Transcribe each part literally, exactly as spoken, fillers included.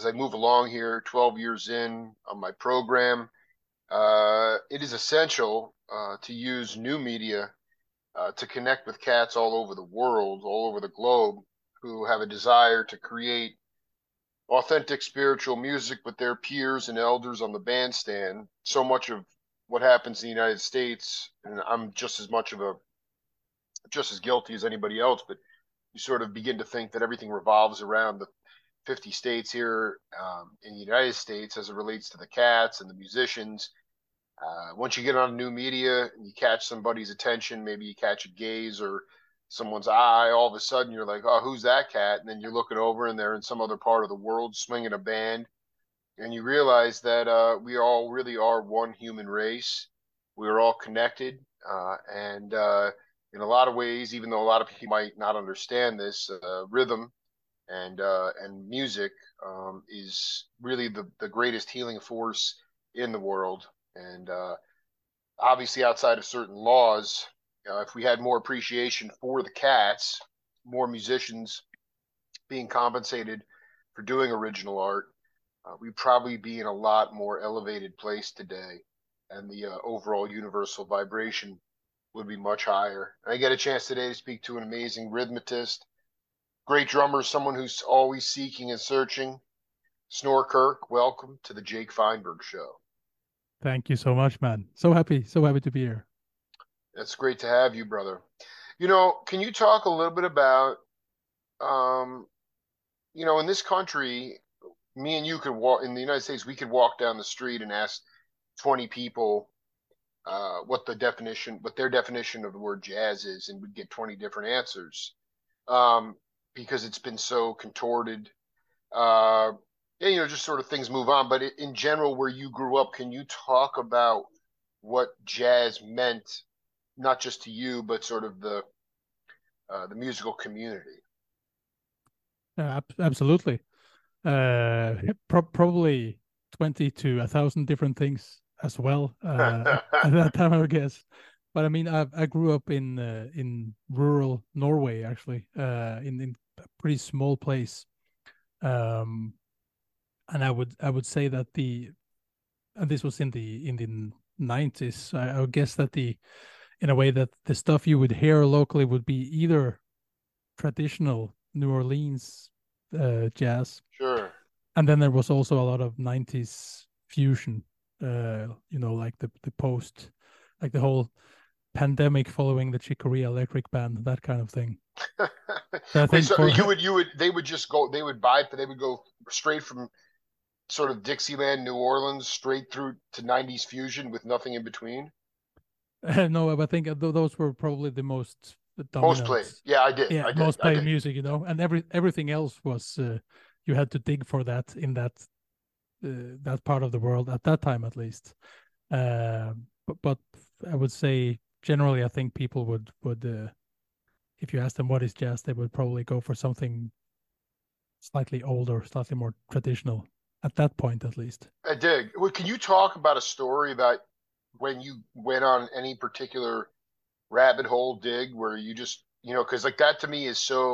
as I move along here, twelve years in on my program, uh, it is essential uh, to use new media uh, to connect with cats all over the world, all over the globe, who have a desire to create authentic spiritual music with their peers and elders on the bandstand. So much of what happens in the United States, and I'm just as much of a, just as guilty as anybody else, but you sort of begin to think that everything revolves around the fifty states here um, in the United States as it relates to the cats and the musicians. Uh, once you get on new media and you catch somebody's attention, maybe you catch a gaze or someone's eye, all of a sudden you're like, oh, who's that cat? And then you're looking over and they're in some other part of the world swinging a band. And you realize that uh, we all really are one human race. We are all connected. Uh, and uh, in a lot of ways, even though a lot of people might not understand this, uh, rhythm and uh, and music um, is really the, the greatest healing force in the world. And uh, obviously outside of certain laws, Uh, if we had more appreciation for the cats, more musicians being compensated for doing original art, uh, we'd probably be in a lot more elevated place today, and the uh, overall universal vibration would be much higher. And I get a chance today to speak to an amazing rhythmist, great drummer, someone who's always seeking and searching. Snorre Kirk, welcome to the Jake Feinberg Show. Thank you so much, man. So happy, so happy to be here. It's great to have you, brother. You know, can you talk a little bit about, um, you know, in this country, me and you could walk, in the United States, we could walk down the street and ask twenty people uh, what the definition, what their definition of the word jazz is, and we'd get twenty different answers um, because it's been so contorted. Uh, and, you know, just sort of things move on. But in general, where you grew up, can you talk about what jazz meant? Not just to you, but sort of the uh, the musical community. Uh, absolutely, uh, pro probably twenty to a thousand different things as well uh, at that time, I guess. But I mean, I, I grew up in uh, in rural Norway, actually, uh, in, in a pretty small place, um, and I would I would say that the and this was in the in the nineties. I, I would guess that the In a way that the stuff you would hear locally would be either traditional New Orleans uh, jazz, sure, and then there was also a lot of nineties fusion. Uh, you know, like the the post, like the whole pandemic following the Chick Corea Electric Band, that kind of thing. So I think so for... you would you would they would just go they would buy they would go straight from sort of Dixieland, New Orleans, straight through to nineties fusion with nothing in between. No, I think those were probably the most dominant. Most played, yeah, I did. Yeah, I did. most played music, you know, and every everything else was uh, you had to dig for that in that uh, that part of the world at that time, at least. Uh, but, but I would say generally, I think people would would uh, if you asked them what is jazz, they would probably go for something slightly older, slightly more traditional at that point, at least. I dig. Well, can you talk about a story about when you went on any particular rabbit hole dig where you just, you know, because like that to me is so,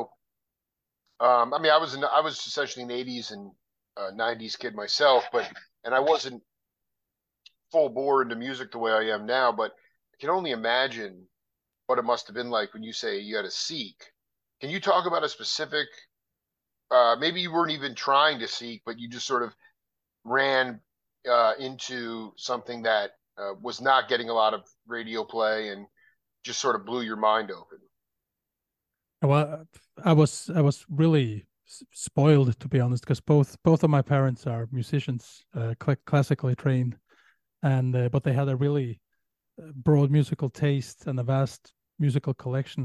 um, I mean, I was, in, I was essentially an eighties and uh, nineties kid myself, but, and I wasn't full bore into music the way I am now, but I can only imagine what it must've been like when you say you had to seek. Can you talk about a specific, uh, maybe you weren't even trying to seek, but you just sort of ran uh, into something that Uh, was not getting a lot of radio play and just sort of blew your mind open? Well, I was I was really spoiled, to be honest, because both both of my parents are musicians, uh, cl classically trained, and uh, but they had a really broad musical taste and a vast musical collection,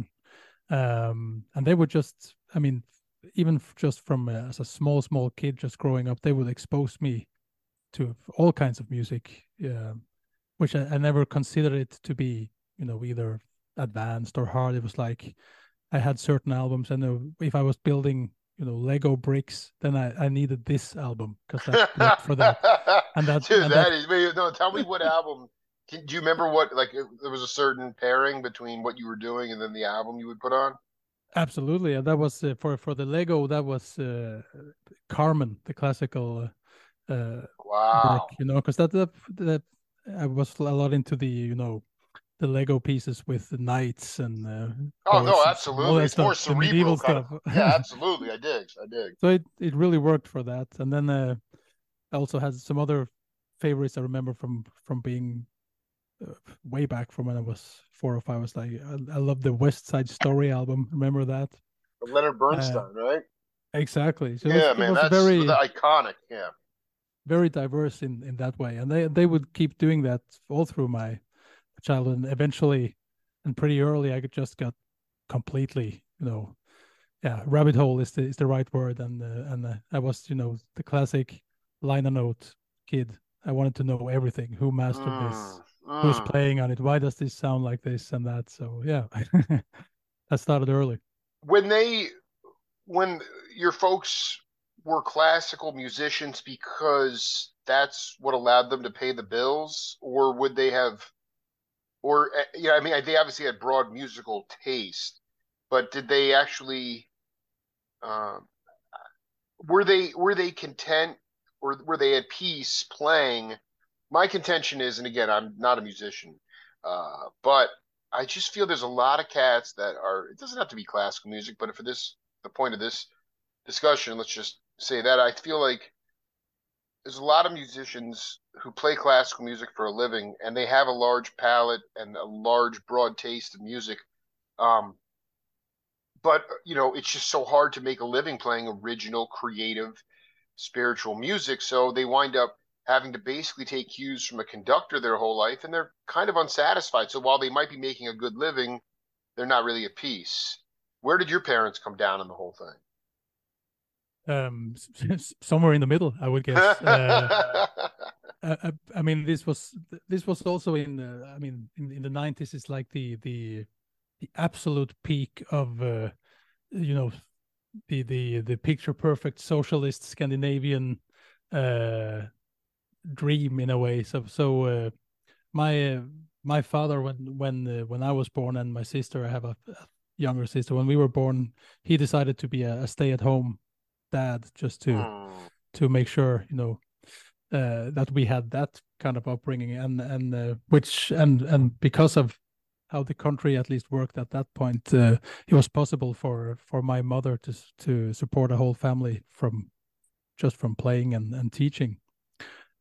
um, and they would just, I mean, even just from uh, as a small small kid, just growing up, they would expose me to all kinds of music. Uh, Which I, I never considered it to be, you know, either advanced or hard. It was like I had certain albums, and if I was building, you know, Lego bricks, then I, I needed this album because that's not for that. And that, Dude, and that, that is no. Tell me what album. Can, do you remember what? Like, it, there was a certain pairing between what you were doing and then the album you would put on. Absolutely, and that was uh, for for the Lego. That was uh, Carmen, the classical. Uh, wow. Black, you know, because that, that that I was a lot into the you know the Lego pieces with the knights and. Uh, oh no! Absolutely, it's stuff, more cerebral stuff. Kind of, yeah, absolutely. I dig. I dig. So it it really worked for that, and then uh, I also had some other favorites I remember from from being. Way back from when I was four or five, I was like, I, I love the West Side Story album. Remember that? Leonard Bernstein, uh, right? Exactly. So yeah, was, man, that's very iconic. Yeah, very diverse in, in that way, and they they would keep doing that all through my childhood. And eventually, and pretty early, I just got completely, you know, yeah, rabbit hole is the is the right word, and uh, and uh, I was, you know, the classic liner note kid. I wanted to know everything. Who mastered mm. this? Mm. Who's playing on it? Why does this sound like this and that? So yeah, I started early. When they, when your folks were classical musicians, because that's what allowed them to pay the bills, or would they have, or you know, I mean, they obviously had broad musical taste, but did they actually, um, were they were they content, or were they at peace playing? My contention is, and again, I'm not a musician, uh, but I just feel there's a lot of cats that are, it doesn't have to be classical music, but for this, the point of this discussion, let's just say that I feel like there's a lot of musicians who play classical music for a living, and they have a large palette and a large, broad taste of music. Um, but, you know, it's just so hard to make a living playing original, creative, spiritual music, so they wind up having to basically take cues from a conductor their whole life, and they're kind of unsatisfied. So while they might be making a good living, they're not really at peace. Where did your parents come down on the whole thing? Um, somewhere in the middle, I would guess. uh, I, I mean, this was this was also in the, I mean, in, in the nineties. It's like the the the absolute peak of uh, you know the the the picture perfect socialist Scandinavian. Uh, dream in a way. So so uh, my uh, my father, when when uh, when I was born, and my sister, I have a, a younger sister, when we were born, he decided to be a, a stay-at-home dad, just to mm. to make sure, you know, uh, that we had that kind of upbringing, and and uh, which and and because of how the country at least worked at that point, uh, it was possible for for my mother to to support a whole family from just from playing and, and teaching.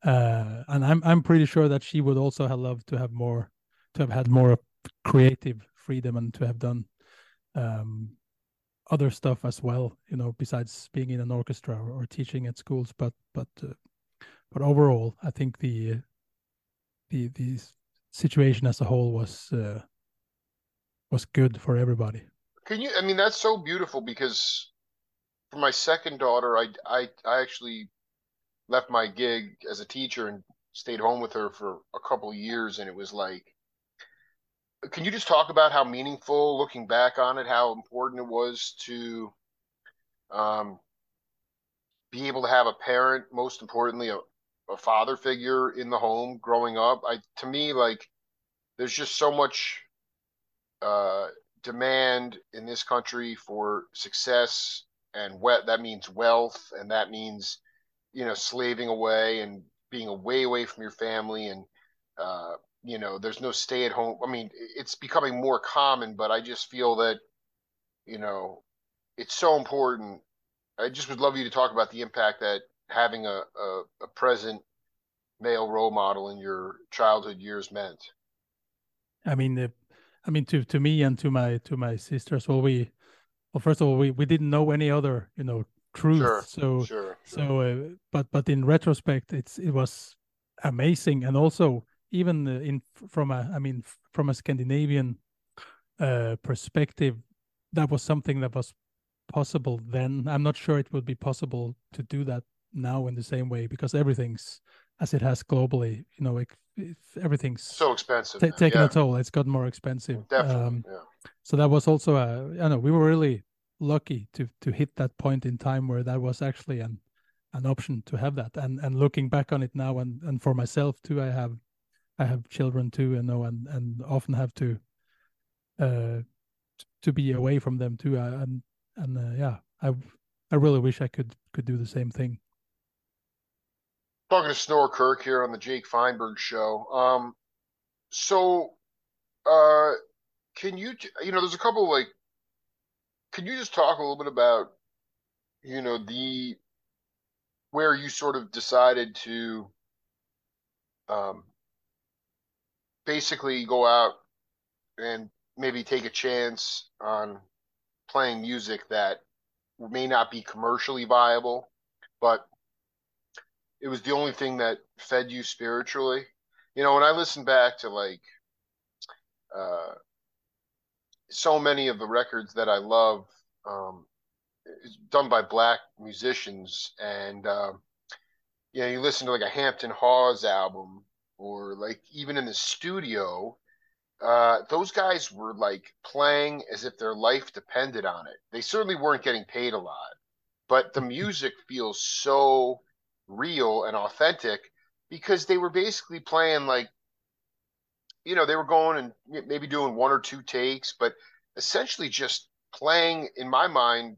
Uh, and I'm I'm pretty sure that she would also have loved to have more, to have had more creative freedom, and to have done um, other stuff as well, you know, besides being in an orchestra or, or teaching at schools. But but uh, but overall, I think the the the situation as a whole was uh, was good for everybody. Can you? I mean, that's so beautiful, because for my second daughter, I I I actually. left my gig as a teacher and stayed home with her for a couple of years. And it was like, can you just talk about how meaningful, looking back on it, how important it was to um, be able to have a parent, most importantly, a, a father figure in the home growing up? I, to me, like, there's just so much uh, demand in this country for success, and we- that means wealth, and that means, you know, slaving away and being away, away from your family. And, uh, you know, there's no stay at home. I mean, it's becoming more common, but I just feel that, you know, it's so important. I just would love you to talk about the impact that having a, a, a present male role model in your childhood years meant. I mean, uh, I mean, to, to me and to my, to my sisters, well, we, well, first of all, we, we didn't know any other, you know, truth. Sure, so, sure, so, sure. Uh, but, but in retrospect, it's it was amazing, and also even in from a, I mean, from a Scandinavian uh, perspective, that was something that was possible then. I'm not sure it would be possible to do that now in the same way, because everything's as it has globally. You know, it, it, everything's so expensive, t- taking yeah. a toll. It's got more expensive. Definitely. Um, yeah. So that was also a. I know we were really. lucky to to hit that point in time where that was actually an an option to have that, and and looking back on it now, and and for myself too, I have I have children too, you know, and and often have to uh to be away from them too. I, and and uh, yeah, I I really wish I could could do the same thing. Talking to Snorre Kirk here on the Jake Feinberg Show. Um, so, uh, can you you know, there's a couple like, can you just talk a little bit about, you know, the where you sort of decided to um, basically go out and maybe take a chance on playing music that may not be commercially viable, but it was the only thing that fed you spiritually. You know, when I listen back to like uh, so many of the records that I love, um, it's done by black musicians, and um, you know, you listen to like a Hampton Hawes album, or like even in the studio, uh, those guys were like playing as if their life depended on it. They certainly weren't getting paid a lot, but the music feels so real and authentic because they were basically playing like, you know, they were going and maybe doing one or two takes, but essentially just playing, in my mind,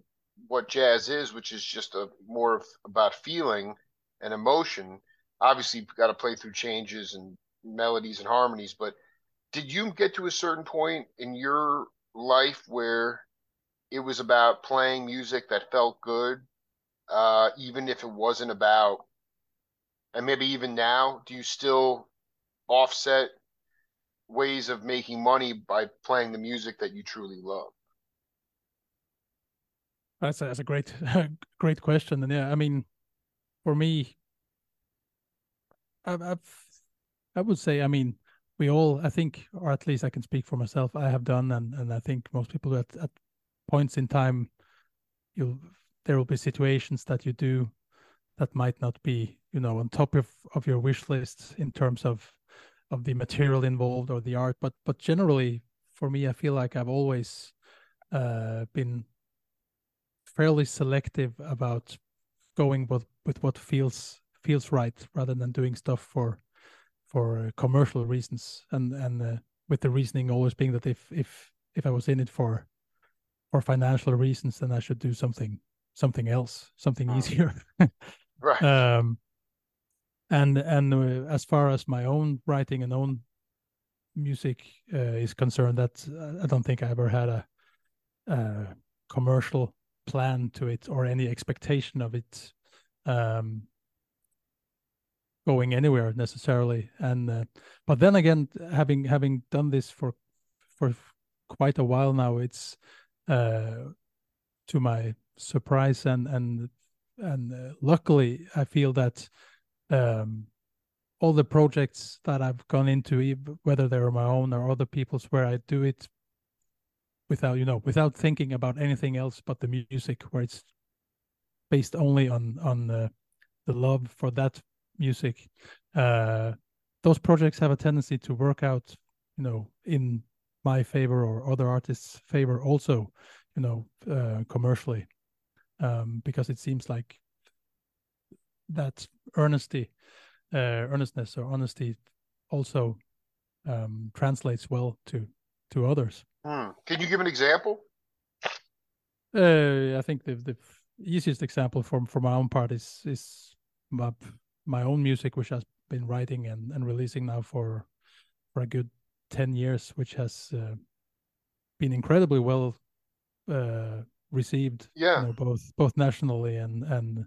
what jazz is, which is just a more of about feeling and emotion. Obviously you've got to play through changes and melodies and harmonies, but did you get to a certain point in your life where it was about playing music that felt good, uh, even if it wasn't about, and maybe even now, do you still offset ways of making money by playing the music that you truly love? That's a, that's a great, great question. And yeah, I mean, for me, I, I've, I would say, I mean, we all, I think, or at least I can speak for myself, I have done, and, and I think most people at, at points in time, you'll, there will be situations that you do that might not be, you know, on top of, of your wish list in terms of, of the material involved or the art. But, but generally, for me, I feel like I've always uh, been fairly selective about going with, with what feels feels right, rather than doing stuff for for commercial reasons, and and uh, with the reasoning always being that if if if I was in it for for financial reasons, then I should do something something else, something oh. easier. Right. Um, and and uh, as far as my own writing and own music uh, is concerned, that I don't think I ever had a, a commercial plan to it or any expectation of it um going anywhere necessarily. And uh, but then again, having having done this for for quite a while now, it's uh to my surprise and and and uh, luckily, I feel that um all the projects that I've gone into, whether they're my own or other people's, where I do it without, you know, without thinking about anything else but the music, where it's based only on on the, the love for that music, uh, those projects have a tendency to work out, you know, in my favor or other artists' favor also, you know, uh, commercially, um, because it seems like that earnesty, uh, earnestness or honesty also um, translates well to to others. Hmm. Can you give an example? Uh, I think the, the easiest example from for my own part is is my, my own music, which has been writing and, and releasing now for for a good ten years, which has uh, been incredibly well uh, received. Yeah, you know, both both nationally and and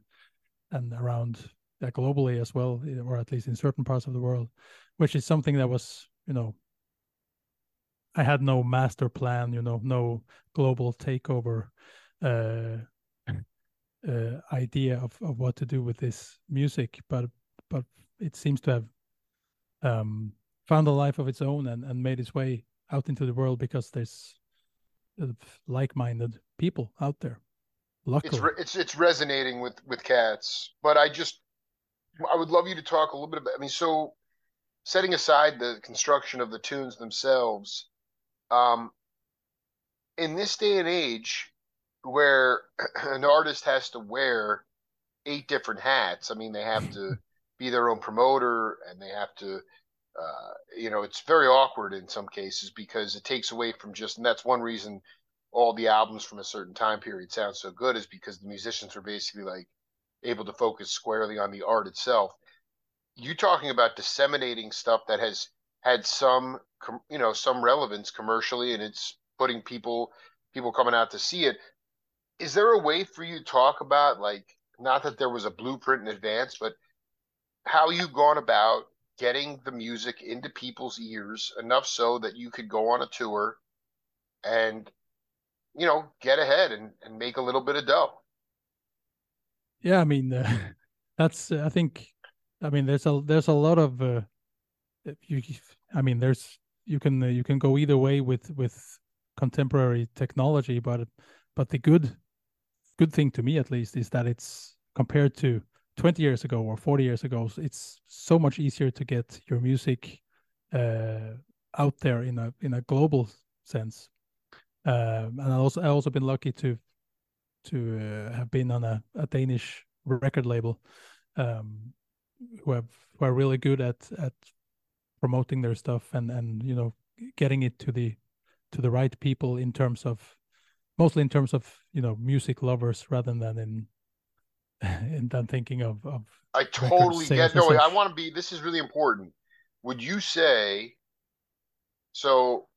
and around uh, globally as well, or at least in certain parts of the world, which is something that was, you know, I had no master plan, you know, no global takeover uh, uh, idea of, of what to do with this music, but but it seems to have um, found a life of its own and, and made its way out into the world because there's like-minded people out there. Luckily, it's re- it's, it's resonating with, with cats. But I just I would love you to talk a little bit about. I mean, so setting aside the construction of the tunes themselves. Um, in this day and age where an artist has to wear eight different hats, I mean, they have to be their own promoter and they have to, uh, you know, it's very awkward in some cases because it takes away from just, and that's one reason all the albums from a certain time period sound so good is because the musicians were basically like able to focus squarely on the art itself. You're talking about disseminating stuff that has had some, you know, some relevance commercially, and it's putting people, people coming out to see it. Is there a way for you to talk about, like, not that there was a blueprint in advance, but how you've gone about getting the music into people's ears enough so that you could go on a tour and, you know, get ahead and, and make a little bit of dough? Yeah, I mean, uh, that's, uh, I think, I mean, there's a, there's a lot of, uh, you, I mean, there's, you can, uh, you can go either way with, with contemporary technology, but, but the good, good thing to me, at least, is that it's, compared to twenty years ago or forty years ago, it's so much easier to get your music uh, out there in a, in a global sense. Um, and I also, I also been lucky to, to uh, have been on a, a Danish record label, um, who have, who are really good at, at promoting their stuff and, and, you know, getting it to the, to the right people in terms of, mostly in terms of, you know, music lovers rather than in, and I'm thinking of, of I totally get no I want to be this is really important. Would you say so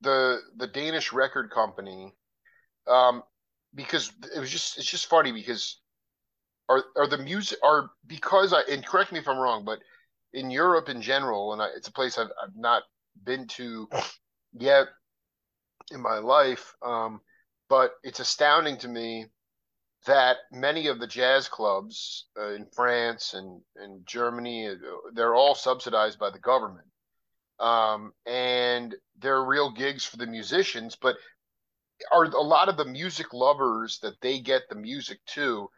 the the Danish record company, um because it was just it's just funny because are are the music are because I and correct me if I'm wrong, but in Europe in general, and I, it's a place I've, I've not been to yet in my life, um but it's astounding to me that many of the jazz clubs uh, in France and, and Germany, they're all subsidized by the government. Um, and they're real gigs for the musicians, but are a lot of the music lovers that they get the music to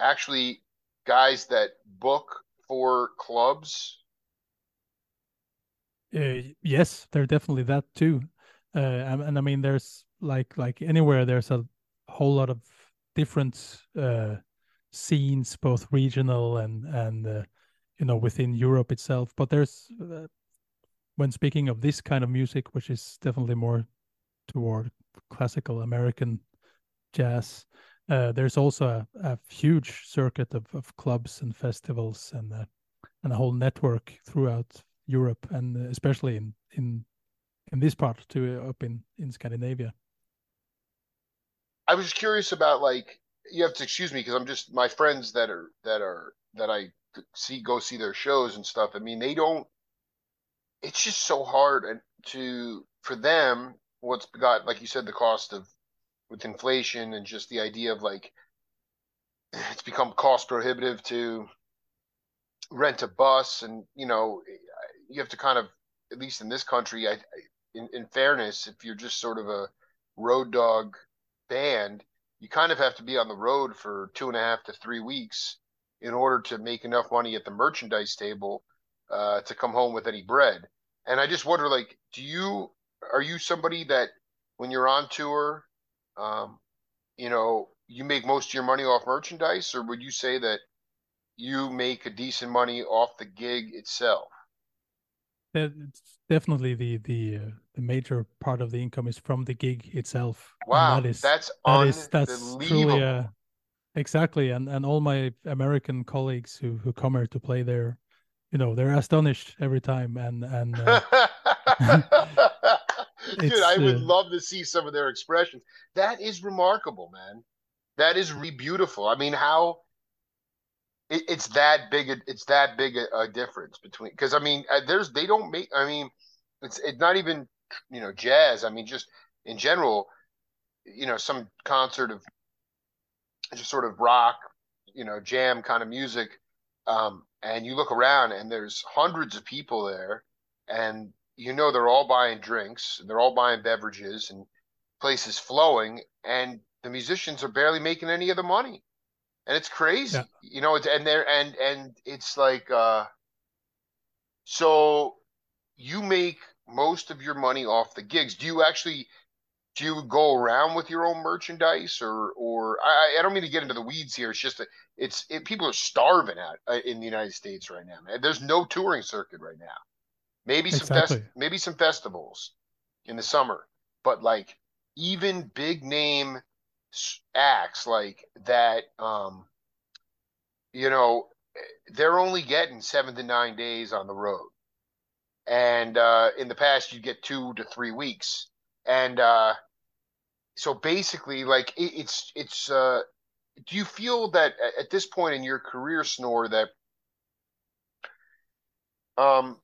actually guys that book for clubs? Uh, yes, they're definitely that too. Uh, and, and I mean, there's like, like anywhere, there's a whole lot of different uh, scenes, both regional and and uh, you know, within Europe itself. But there's uh, when speaking of this kind of music, which is definitely more toward classical American jazz, uh, there's also a, a huge circuit of, of clubs and festivals and uh, and a whole network throughout Europe, and especially in in in this part too, up in in Scandinavia. I was just curious about, like, you have to excuse me because I'm just my friends that are that are that I see go see their shows and stuff. I mean, they don't. It's just so hard and to for them. What's got, like you said, the cost of with inflation and just the idea of, like, it's become cost prohibitive to rent a bus, and you know you have to kind of, at least in this country, I, in, in fairness, if you're just sort of a road dog band, you kind of have to be on the road for two and a half to three weeks in order to make enough money at the merchandise table uh, to come home with any bread. And I just wonder, like, do you are you somebody that when you're on tour, um, you know, you make most of your money off merchandise, or would you say that you make a decent money off the gig itself? It's definitely the the uh, the major part of the income is from the gig itself. Wow, and that is, that's that is that's truly uh, exactly. And and all my American colleagues who who come here to play there, you know, they're astonished every time. And and uh, dude, I would uh, love to see some of their expressions. That is remarkable, man. That is really beautiful. I mean, how. It's that big. A, it's that big a, a difference between, because I mean, there's they don't make. I mean, it's it's not even, you know, jazz. I mean, just in general, you know, some concert of just sort of rock, you know, jam kind of music, um, and you look around and there's hundreds of people there, and you know they're all buying drinks, and they're all buying beverages, and places flowing, and the musicians are barely making any of the money. And it's crazy, yeah. You know, it's, and there, and, and it's like, uh, so you make most of your money off the gigs. Do you actually, do you go around with your own merchandise or, or I, I don't mean to get into the weeds here. It's just that it's, it, people are starving out uh, in the United States right now, man. There's no touring circuit right now. Maybe some, exactly. fest, maybe some festivals in the summer, but like even big name acts like that, um, you know, they're only getting seven to nine days on the road. And uh, in the past, you'd get two to three weeks. And uh, so basically, like, it, it's, it's, uh, do you feel that at this point in your career, Snorre, that um,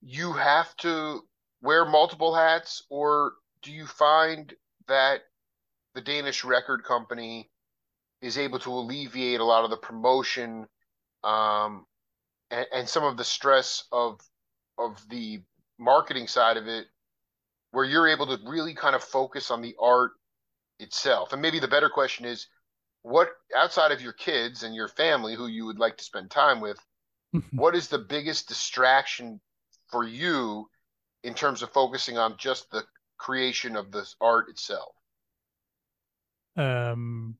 you have to wear multiple hats, or do you find that the Danish record company is able to alleviate a lot of the promotion um, and, and some of the stress of of the marketing side of it, where you're able to really kind of focus on the art itself? And maybe the better question is, what, outside of your kids and your family who you would like to spend time with, what is the biggest distraction for you in terms of focusing on just the creation of this art itself? Um,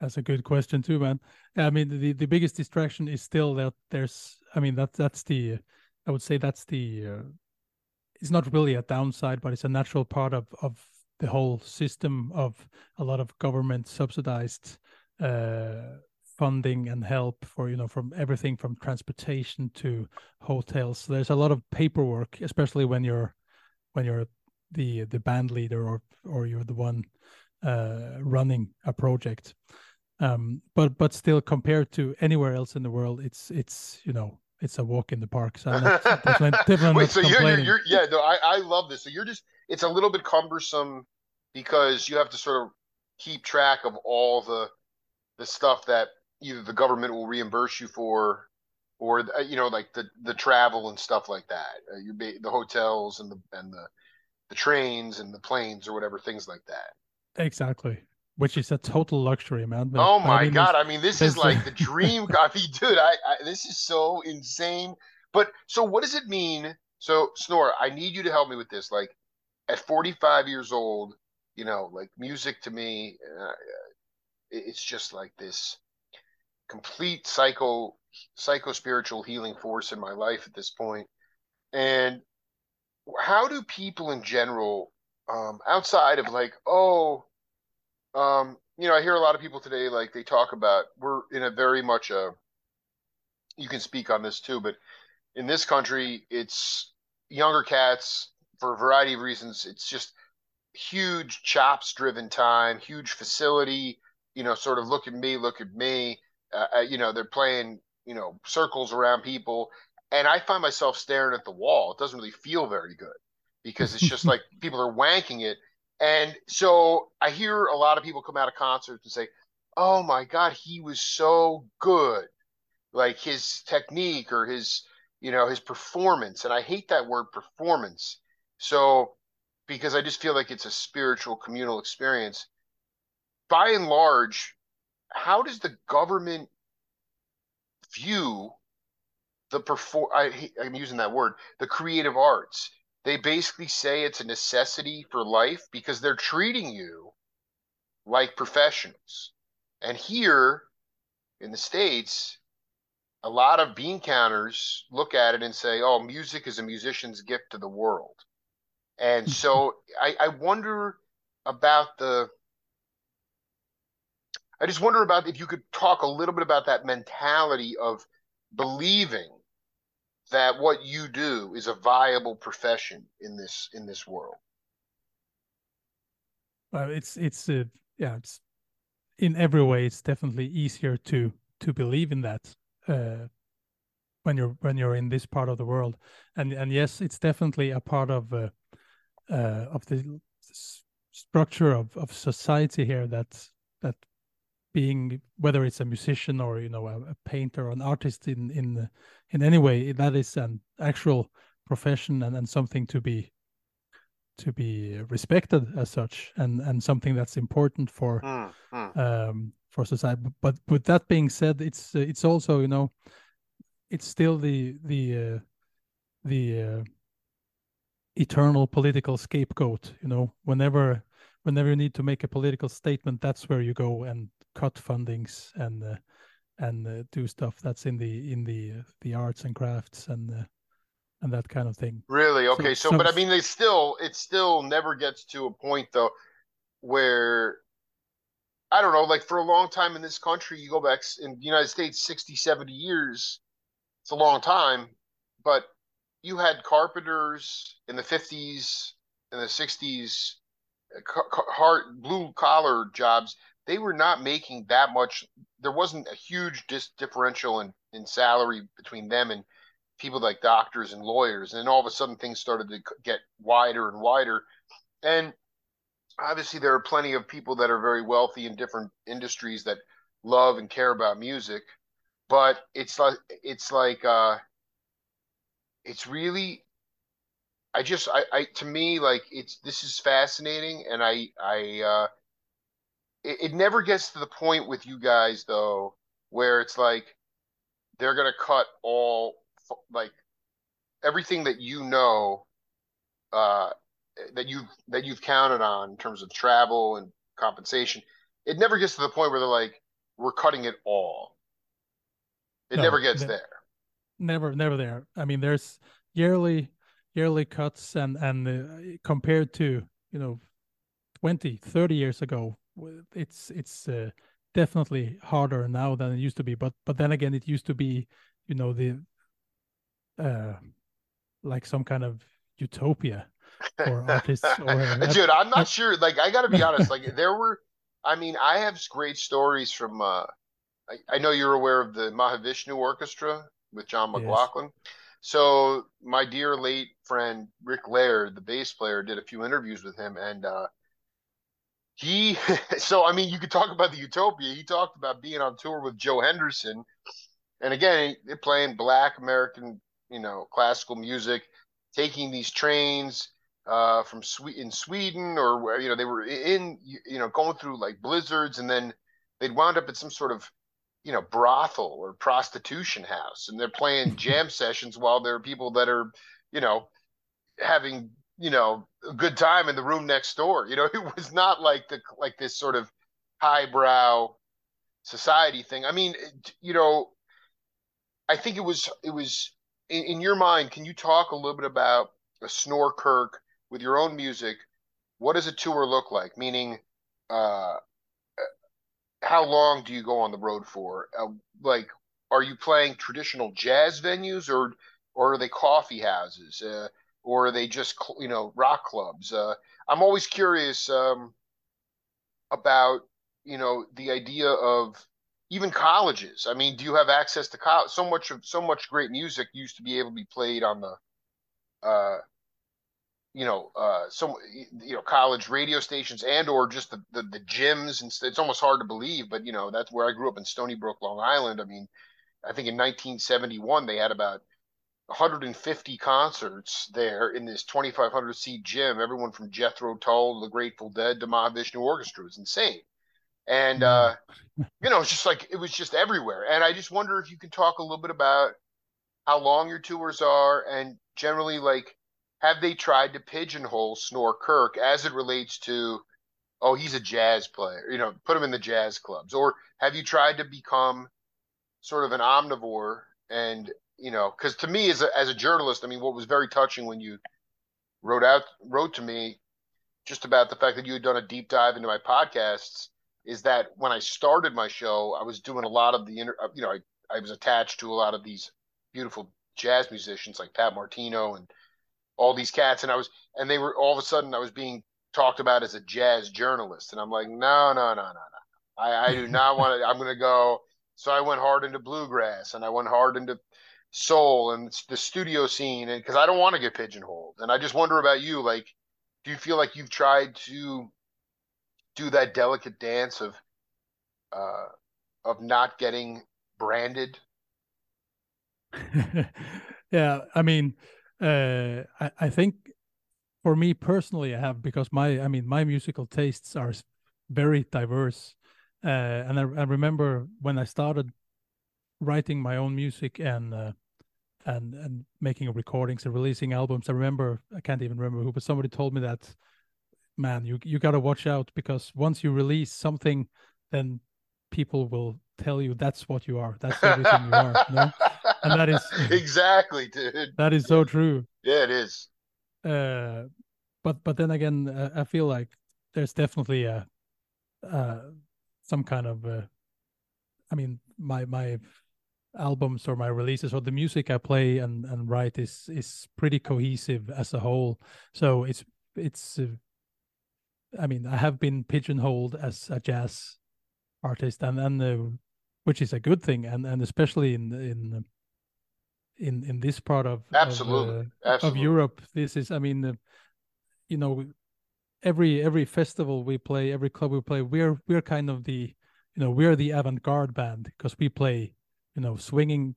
that's a good question too, man. I mean, the, the biggest distraction is still that there's, I mean, that that's the, I would say that's the, uh, it's not really a downside, but it's a natural part of, of the whole system of a lot of government subsidized uh, funding and help for, you know, from everything from transportation to hotels. So there's a lot of paperwork, especially when you're, when you're the, the band leader or, or you're the one uh, running a project. Um, but but still, compared to anywhere else in the world, it's it's you know it's a walk in the park. So I'm not, definitely, definitely Wait, not so you're, you're, you're yeah, no, I, I love this. So you're just it's a little bit cumbersome because you have to sort of keep track of all the the stuff that either the government will reimburse you for, or you know like the, the travel and stuff like that. Uh, you the hotels and the and the the trains and the planes or whatever, things like that. Exactly. Which is a total luxury, man. But, oh my I mean, God. I mean, this is like the dream. I mean, dude, I, I, this is so insane. But so what does it mean? So Snorre, I need you to help me with this. Like at forty-five years old, you know, like music to me, uh, it's just like this complete psycho, psycho-spiritual healing force in my life at this point. And how do people in general, um, outside of like, oh, Um, you know, I hear a lot of people today, like they talk about, we're in a very much a, you can speak on this too, but in this country, it's younger cats for a variety of reasons. It's just huge chops driven time, huge facility, you know, sort of look at me, look at me, uh, you know, they're playing, you know, circles around people. And I find myself staring at the wall. It doesn't really feel very good because it's just like people are wanking it. And so I hear a lot of people come out of concerts and say, oh my God, he was so good. Like his technique or his, you know, his performance. And I hate that word performance. So, because I just feel like it's a spiritual communal experience. By and large, how does the government view the perform, I, I'm using that word, the creative arts? They basically say it's a necessity for life because they're treating you like professionals. And here in the States, a lot of bean counters look at it and say, oh, music is a musician's gift to the world. And so I, I wonder about the, I just wonder about if you could talk a little bit about that mentality of believing that what you do is a viable profession in this in this world. Well, it's it's uh, yeah, it's in every way it's definitely easier to to believe in that uh, when you're when you're in this part of the world, and and yes, it's definitely a part of uh, uh, of the s structure of of society here that that being, whether it's a musician or you know a, a painter or an artist in in in any way, that is an actual profession and, and something to be to be respected as such, and and something that's important for mm, mm. um for society. But with that being said, it's it's also you know it's still the the uh, the uh, eternal political scapegoat. You know, whenever whenever you need to make a political statement, that's where you go and cut fundings and uh, and uh, do stuff that's in the in the uh, the arts and crafts and uh, and that kind of thing. Really? Okay. So, so, so but I mean, they still, it still never gets to a point though where, I don't know, like for a long time in this country, you go back in the United States, sixty, seventy years, it's a long time, but you had carpenters in the fifties and the sixties, hard blue collar jobs. They were not making that much. There wasn't a huge dis- differential in, in salary between them and people like doctors and lawyers. And then all of a sudden things started to get wider and wider. And obviously there are plenty of people that are very wealthy in different industries that love and care about music, but it's like, it's like, uh, it's really, I just, I, I, to me, like it's, this is fascinating. And I, I, uh, it, it never gets to the point with you guys though, where it's like, they're going to cut all, like everything that you know, uh, that you've, that you've counted on in terms of travel and compensation. It never gets to the point where they're like, we're cutting it all. It no, never gets ne- there. Never, never there. I mean, there's yearly, yearly cuts and, and uh, compared to, you know, twenty, thirty years ago, it's, it's uh, definitely harder now than it used to be. But, but then again, it used to be, you know, the, uh, like some kind of utopia. Or artists, or dude, I'm not sure. Like, I got to be honest. Like, there were, I mean, I have great stories from. Uh, I, I know you're aware of the Mahavishnu Orchestra with John McLaughlin. Yes. So, my dear late friend Rick Laird, the bass player, did a few interviews with him, and uh, he. So, I mean, you could talk about the utopia. He talked about being on tour with Joe Henderson, and again, they're playing Black American, you know, classical music, taking these trains. Uh, from Swe- in Sweden, or where, you know, they were in, you know, going through like blizzards, and then they'd wound up at some sort of, you know, brothel or prostitution house, and they're playing jam sessions while there are people that are, you know, having, you know, a good time in the room next door. You know, it was not like the like this sort of highbrow society thing. I mean, you know, I think it was it was in, in your mind. Can you talk a little bit about a Snorre Kirk? With your own music, what does a tour look like? Meaning, uh, how long do you go on the road for? Uh, like, are you playing traditional jazz venues, or or are they coffee houses, uh, or are they just you know rock clubs? Uh, I'm always curious um, about you know the idea of even colleges. I mean, do you have access to college? So much of so much great music used to be able to be played on the uh, you know, uh, some, you know, college radio stations and, or just the, the, the gyms. And it's almost hard to believe, but you know, that's where I grew up in Stony Brook, Long Island. I mean, I think in nineteen seventy-one, they had about one hundred fifty concerts there in this twenty-five hundred seat gym, everyone from Jethro Tull, the Grateful Dead to Mahavishnu Orchestra. It was insane. And, uh, you know, it's just like, it was just everywhere. And I just wonder if you can talk a little bit about how long your tours are and generally like, have they tried to pigeonhole Snorre Kirk as it relates to, oh, he's a jazz player, you know, put him in the jazz clubs? Or have you tried to become sort of an omnivore? And, you know, because to me as a, as a journalist, I mean, what was very touching when you wrote out, wrote to me just about the fact that you had done a deep dive into my podcasts is that when I started my show, I was doing a lot of the, inter- you know, I, I was attached to a lot of these beautiful jazz musicians like Pat Martino and all these cats, and I was, and they were all of a sudden I was being talked about as a jazz journalist, and I'm like, no, no, no, no, no, I, I do not want to. I'm going to go. So I went hard into bluegrass, and I went hard into soul and the studio scene, and because I don't want to get pigeonholed, and I just wonder about you. Like, do you feel like you've tried to do that delicate dance of, uh, of not getting branded? Yeah, I mean. Uh, I, I think for me personally, I have, because my, I mean, my musical tastes are very diverse. Uh, and I, I remember when I started writing my own music and, uh, and, and making recordings and releasing albums. I remember, I can't even remember who, but somebody told me that, man, you, you got to watch out, because once you release something, then people will tell you that's what you are. That's everything you are. No? And that is exactly, dude. That is so true. Yeah, it is. Uh, but but then again, uh, I feel like there's definitely a, uh, some kind of, uh, I mean, my my albums or my releases or the music I play and, and write is is pretty cohesive as a whole. So it's it's, uh, I mean, I have been pigeonholed as a jazz artist, and and uh, which is a good thing, and and especially in in in in this part of absolutely of, uh, absolutely. of Europe. This is, I mean, uh, you know, every every festival we play, every club we play, we're we're kind of the, you know, we're the avant-garde band, because we play, you know, swinging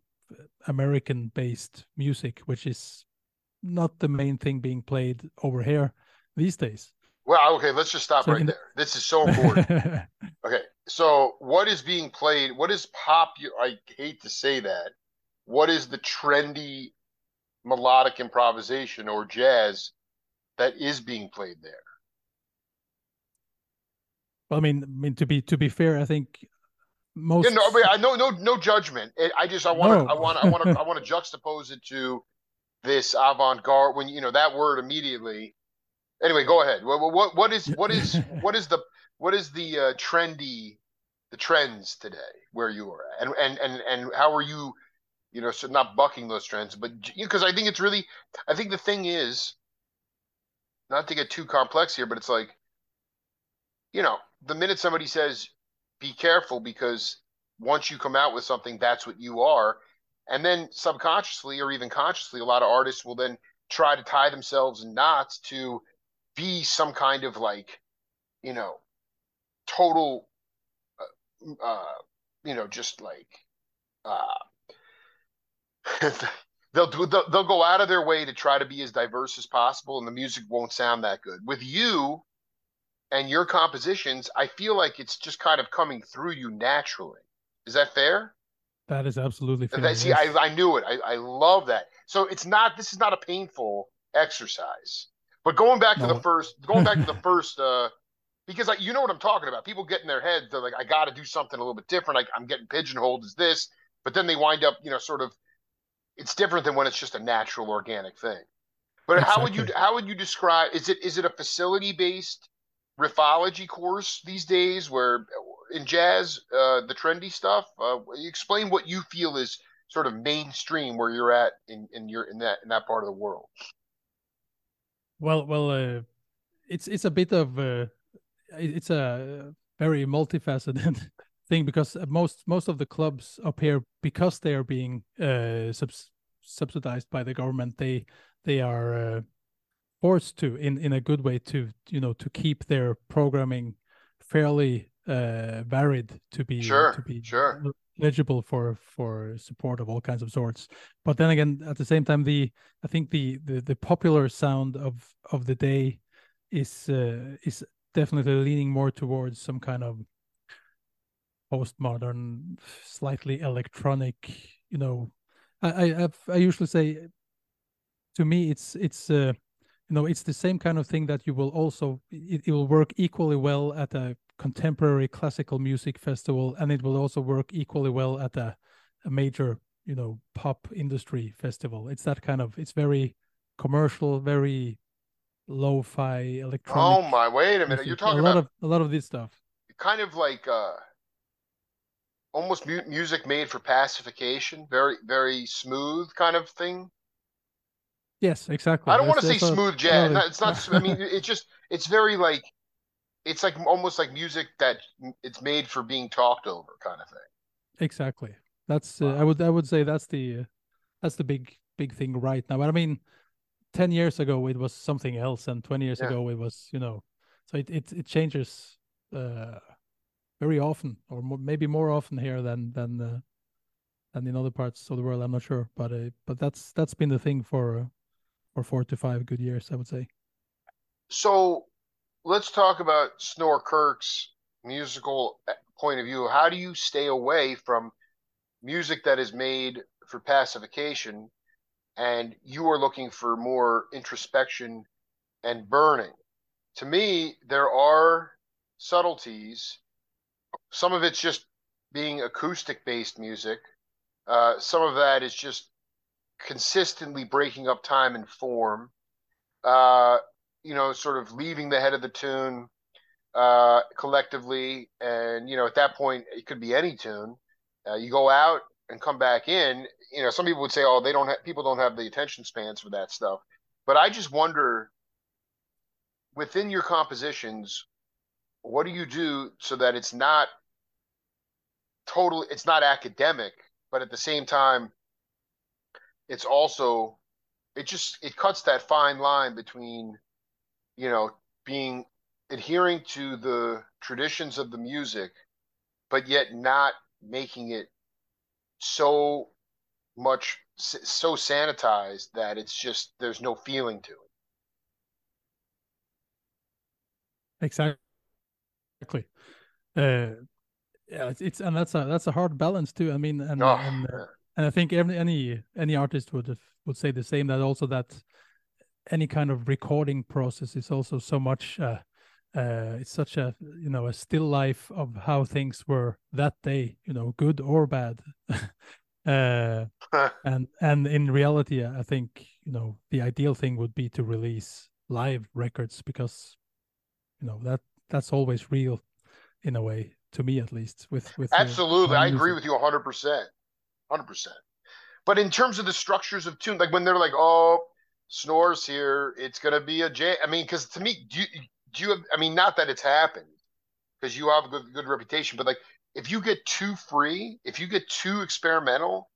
American-based music, which is not the main thing being played over here these days. Well, okay, let's just stop so right can... there. This is so important. Okay, so what is being played? What is popular? I hate to say that. What is the trendy melodic improvisation or jazz that is being played there? Well, I mean, I mean to be to be fair, I think most. Yeah, no, I mean, no, no, no judgment. I just I want no. I want I want to I want to juxtapose it to this avant-garde. When you know that word immediately. Anyway, go ahead. What what what is what is what is the what is the uh, trendy, the trends today where you are at, and and and and how are you, you know, so not bucking those trends, but because you know, I think it's really, I think the thing is, not to get too complex here, but it's like, you know, the minute somebody says, be careful, because once you come out with something, that's what you are, and then subconsciously or even consciously, a lot of artists will then try to tie themselves in knots to be some kind of like, you know, total, uh, uh, you know, just like, uh, they'll do, they'll, they'll go out of their way to try to be as diverse as possible, and the music won't sound that good. With you and your compositions, I feel like it's just kind of coming through you naturally. Is that fair? That is absolutely fair. That, see, I, I knew it. I, I love that. So it's not, this is not a painful exercise. But going back no. to the first, going back to the first, uh, because I, you know what I'm talking about. People get in their heads, they're like, I got to do something a little bit different. I, I'm getting pigeonholed as this. But then they wind up, you know, sort of, it's different than when it's just a natural, organic thing. But exactly. how would you, how would you describe, is it, is it a facility-based riffology course these days where in jazz, uh, the trendy stuff, uh, explain what you feel is sort of mainstream where you're at in, in your, in that, in that part of the world. Well, well, uh, it's it's a bit of uh, it's a very multifaceted thing, because most most of the clubs up here, because they are being uh, subs subsidized by the government, they they are uh, forced to, in, in a good way, to you know to keep their programming fairly uh, varied to be sure, to be sure. eligible for for support of all kinds of sorts. But then again, at the same time, the I think the the, the popular sound of of the day is uh, is definitely leaning more towards some kind of postmodern, slightly electronic, you know, I I, I usually say, to me it's it's uh, you know, it's the same kind of thing that you will also it, it will work equally well at a contemporary classical music festival, and it will also work equally well at a, a major, you know, pop industry festival. It's that kind of, it's very commercial, very lo-fi, electronic. Oh my, wait a minute, you're talking about a lot of, a lot of this stuff. Kind of like uh, almost mu music made for pacification, very, very smooth kind of thing. Yes, exactly. I don't want to say smooth jazz. No, it's not, I mean, it's just, it's very like, it's like almost like music that it's made for being talked over, kind of thing. Exactly. That's wow. uh, I would I would say that's the uh, that's the big big thing right now. But I mean, ten years ago it was something else, and twenty years yeah. ago it was, you know. So it it, it changes uh, very often, or more, maybe more often here than than uh, than in other parts of the world. I'm not sure, but uh, but that's that's been the thing for uh, for four to five good years, I would say. So. Let's talk about Snorre Kirk's musical point of view. How do you stay away from music that is made for pacification, and you are looking for more introspection and burning? To me, there are subtleties. Some of it's just being acoustic-based music. Uh, some of that is just consistently breaking up time and form, uh, you know, sort of leaving the head of the tune uh, collectively. And, you know, at that point, it could be any tune. Uh, you go out and come back in. You know, some people would say, oh, they don't have, people don't have the attention spans for that stuff. But I just wonder, within your compositions, what do you do so that it's not total, it's not academic, but at the same time, it's also, it just, it cuts that fine line between, you know, being adhering to the traditions of the music, but yet not making it so much, so sanitized that it's just, there's no feeling to it. Exactly. Exactly. Uh, yeah, it's, it's and that's a that's a hard balance too. I mean, and oh, and, uh, and I think every, any any artist would would say the same. That also that any kind of recording process is also so much. Uh, uh, it's such a you know a still life of how things were that day. You know, good or bad. uh, and and in reality, I think you know the ideal thing would be to release live records because you know that. That's always real in a way, to me at least. With with Absolutely. I agree with you one hundred percent. one hundred percent. But in terms of the structures of tune, like when they're like, oh, Snorre's here, it's going to be a jam. I mean, because to me, do you, do you have, I mean, not that it's happened, because you have a good, good reputation, but like if you get too free, if you get too experimental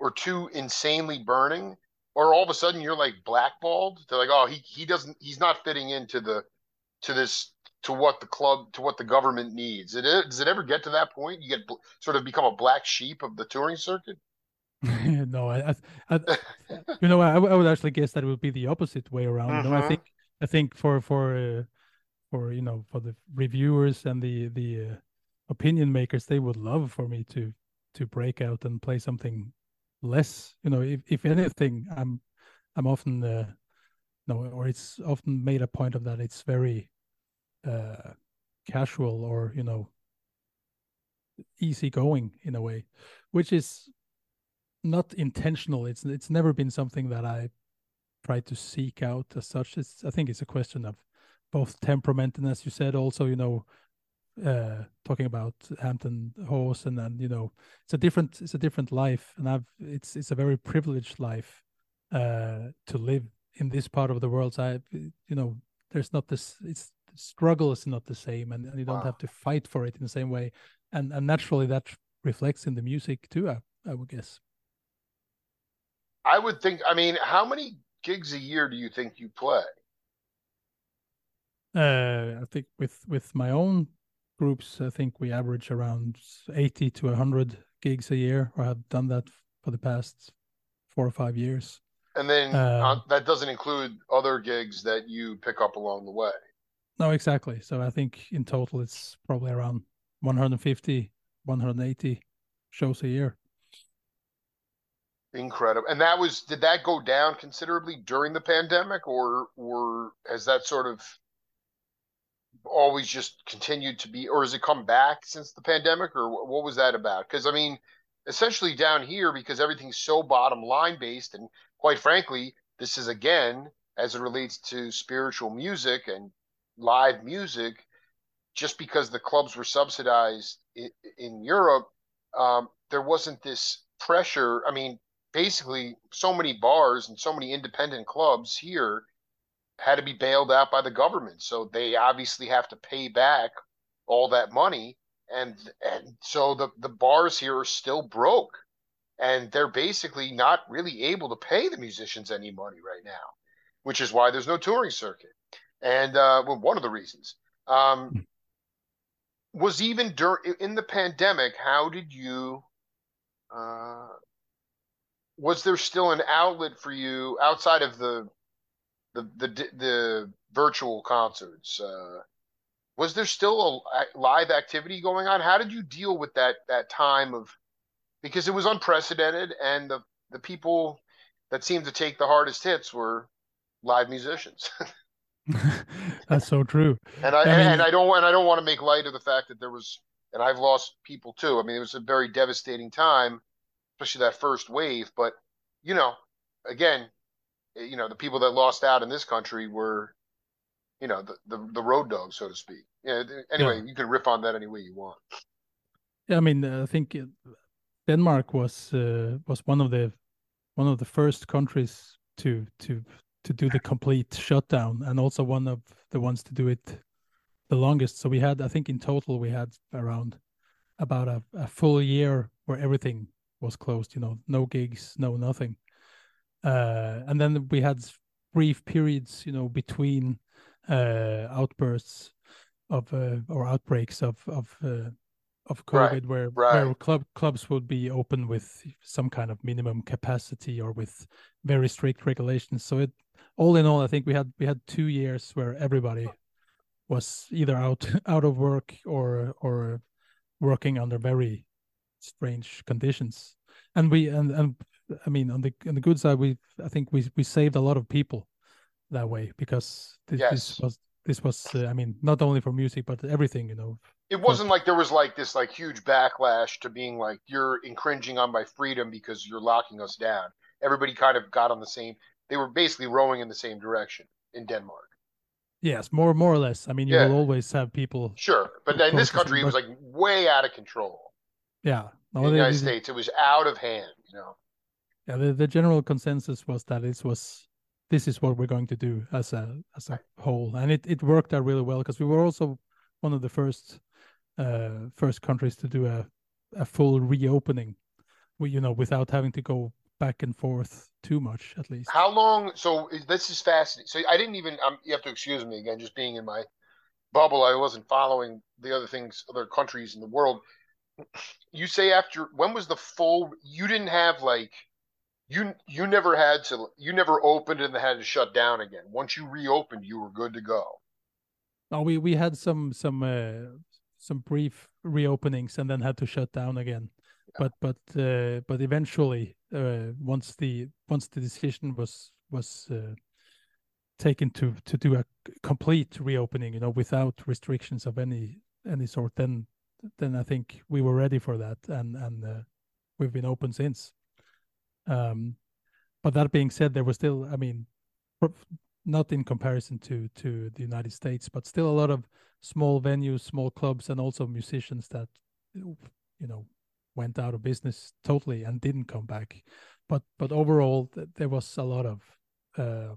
or too insanely burning, or all of a sudden you're like blackballed, they're like, oh, he he doesn't, he's not fitting into the, to this, to what the club, to what the government needs. It is, does it ever get to that point? You get sort of become a black sheep of the touring circuit? no, I, I, I you know, I, I would actually guess that it would be the opposite way around. Mm-hmm. You know, I think, I think for for uh, for you know, for the reviewers and the the uh, opinion makers, they would love for me to to break out and play something less. You know, if if anything, I'm I'm often uh, no, or it's often made a point of that. It's very Uh, casual or you know easy going in a way, which is not intentional. It's it's never been something that I tried to seek out as such. It's I think it's a question of both temperament and, as you said, also you know uh, talking about Hampton Hawes and then you know it's a different it's a different life, and I've it's it's a very privileged life uh, to live in this part of the world. So I you know there's not this it's struggle is not the same, and, and you don't wow. have to fight for it in the same way, and and naturally that reflects in the music too. I, I would guess. I would think. I mean, how many gigs a year do you think you play? Uh, I think with with my own groups, I think we average around eighty to a hundred gigs a year, or have done that for the past four or five years. And then uh, that doesn't include other gigs that you pick up along the way. No, exactly. So I think in total it's probably around one hundred fifty, one hundred eighty shows a year. Incredible. And that was, did that go down considerably during the pandemic, or or has that sort of always just continued to be, or has it come back since the pandemic, or what was that about? Because I mean, essentially down here, because everything's so bottom line based, and quite frankly, this is again, as it relates to spiritual music and live music, just because the clubs were subsidized in, in Europe, um, there wasn't this pressure. I mean, basically so many bars and so many independent clubs here had to be bailed out by the government. So they obviously have to pay back all that money. And and so the, the bars here are still broke, and they're basically not really able to pay the musicians any money right now, which is why there's no touring circuit. And uh, well, one of the reasons um, was even during in the pandemic. How did you? Uh, was there still an outlet for you outside of the the the, the virtual concerts? Uh, was there still a live activity going on? How did you deal with that that time of? Because it was unprecedented, and the the people that seemed to take the hardest hits were live musicians. That's so true. And I, I mean, and I don't and I don't want to make light of the fact that there was, and I've lost people too. I mean, it was a very devastating time, especially that first wave. But, you know, again, you know, the people that lost out in this country were, you know, the the, the road dogs, so to speak. Yeah. Anyway, yeah. You can riff on that any way you want. Yeah, I mean, I think Denmark was uh, was one of the one of the first countries to to to do the complete shutdown, and also one of the ones to do it the longest. So we had, I think, in total we had around about a, a full year where everything was closed. You know, no gigs, no nothing. Uh, and then we had brief periods, you know, between uh, outbursts of uh, or outbreaks of of uh, of COVID, right, where right. where club clubs would be open with some kind of minimum capacity or with very strict regulations. So it all in all, I think we had we had two years where everybody was either out out of work or or working under very strange conditions. And we and and I mean, on the on the good side, we I think we we saved a lot of people that way, because this, yes. this was this was uh, I mean, not only for music but everything, you know. It wasn't like there was like this like huge backlash to being like, you're infringing on my freedom because you're locking us down. Everybody kind of got on the same. They were basically rowing in the same direction in Denmark. Yes, more more or less. I mean, you yeah. will always have people. Sure, but in this country, it was like way out of control. Yeah, no, in the they, United they, States, it was out of hand. You know. Yeah, the, the general consensus was that it was this is what we're going to do as a as a whole, and it, it worked out really well, because we were also one of the first uh, first countries to do a a full reopening, you know, without having to go back and forth too much, at least. How long? So is, this is fascinating. So I didn't even. Um, you have to excuse me again, just being in my bubble. I wasn't following the other things, other countries in the world. You say after when was the full? You didn't have like you you never had to. You never opened and had to shut down again. Once you reopened, you were good to go. No, we we had some some uh, some brief reopenings and then had to shut down again. But but uh, but eventually, uh, once the once the decision was was uh, taken to to do a complete reopening, you know, without restrictions of any any sort, then then I think we were ready for that, and and uh, we've been open since. Um, but that being said, there was still, I mean, not in comparison to to the United States, but still a lot of small venues, small clubs, and also musicians that, you know, went out of business totally and didn't come back. But but overall, th there was a lot of uh,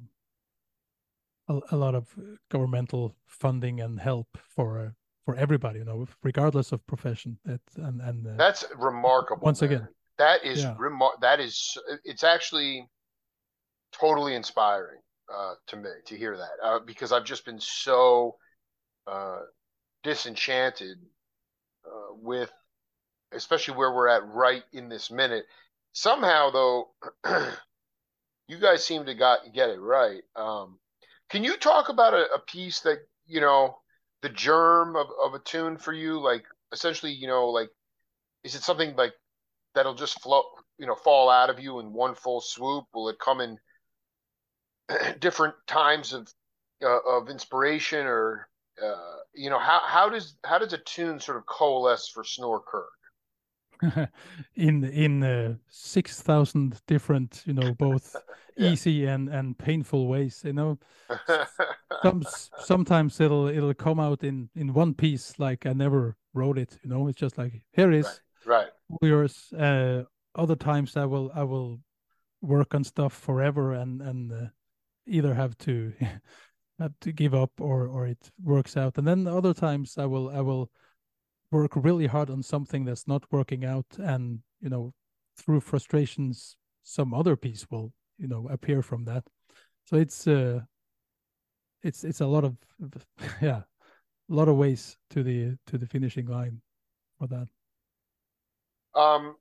a, a lot of governmental funding and help for uh, for everybody, you know, regardless of profession. That and and uh, that's remarkable. Once man. again, that is yeah. remar- That is it's actually totally inspiring uh, to me to hear that, uh, because I've just been so uh, disenchanted uh, with. Especially where we're at right in this minute. Somehow, though, you guys seem to got get it right. Um, can you talk about a, a piece that, you know, the germ of, of a tune for you? Like, essentially, you know, like, is it something like that'll just flow, you know, fall out of you in one full swoop? Will it come in different times of uh, of inspiration, or uh, you know, how how does how does a tune sort of coalesce for Snorre Kirk? in in uh, six thousand different, you know, both yeah. easy and and painful ways, you know. Some, sometimes it'll it'll come out in in one piece, like I never wrote it, you know. It's just like, here it is, right, right. All yours. Uh, other times I will I will work on stuff forever and and uh, either have to have to give up or or it works out, and then other times I will I will. work really hard on something that's not working out, and, you know, through frustrations, some other piece will, you know, appear from that. So it's uh, it's it's a lot of yeah, a lot of ways to the to the finishing line for that. Um,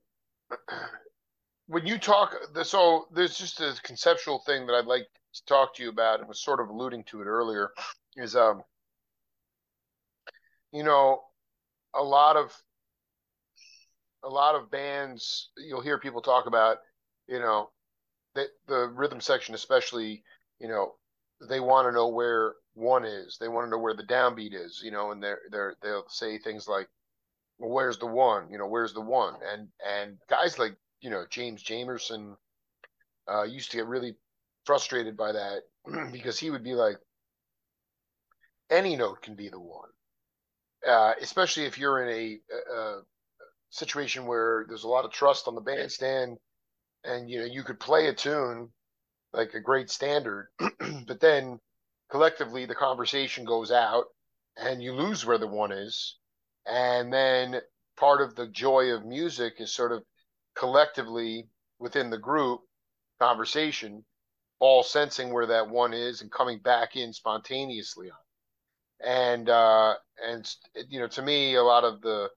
when you talk, so there's just a conceptual thing that I'd like to talk to you about, and was sort of alluding to it earlier, is um, you know. A lot of a lot of bands, you'll hear people talk about, you know, that the rhythm section especially, you know, they want to know where one is. They want to know where the downbeat is, you know, and they're, they're, they'll say things like, well, where's the one? You know, where's the one? And and guys like you know, James Jamerson uh, used to get really frustrated by that because he would be like, any note can be the one, uh, especially if you're in a, a situation where there's a lot of trust on the bandstand, and you know you could play a tune like a great standard, but then collectively the conversation goes out, and you lose where the one is, and then part of the joy of music is sort of collectively within the group conversation, all sensing where that one is and coming back in spontaneously on it. And uh, and you know, to me, a lot of the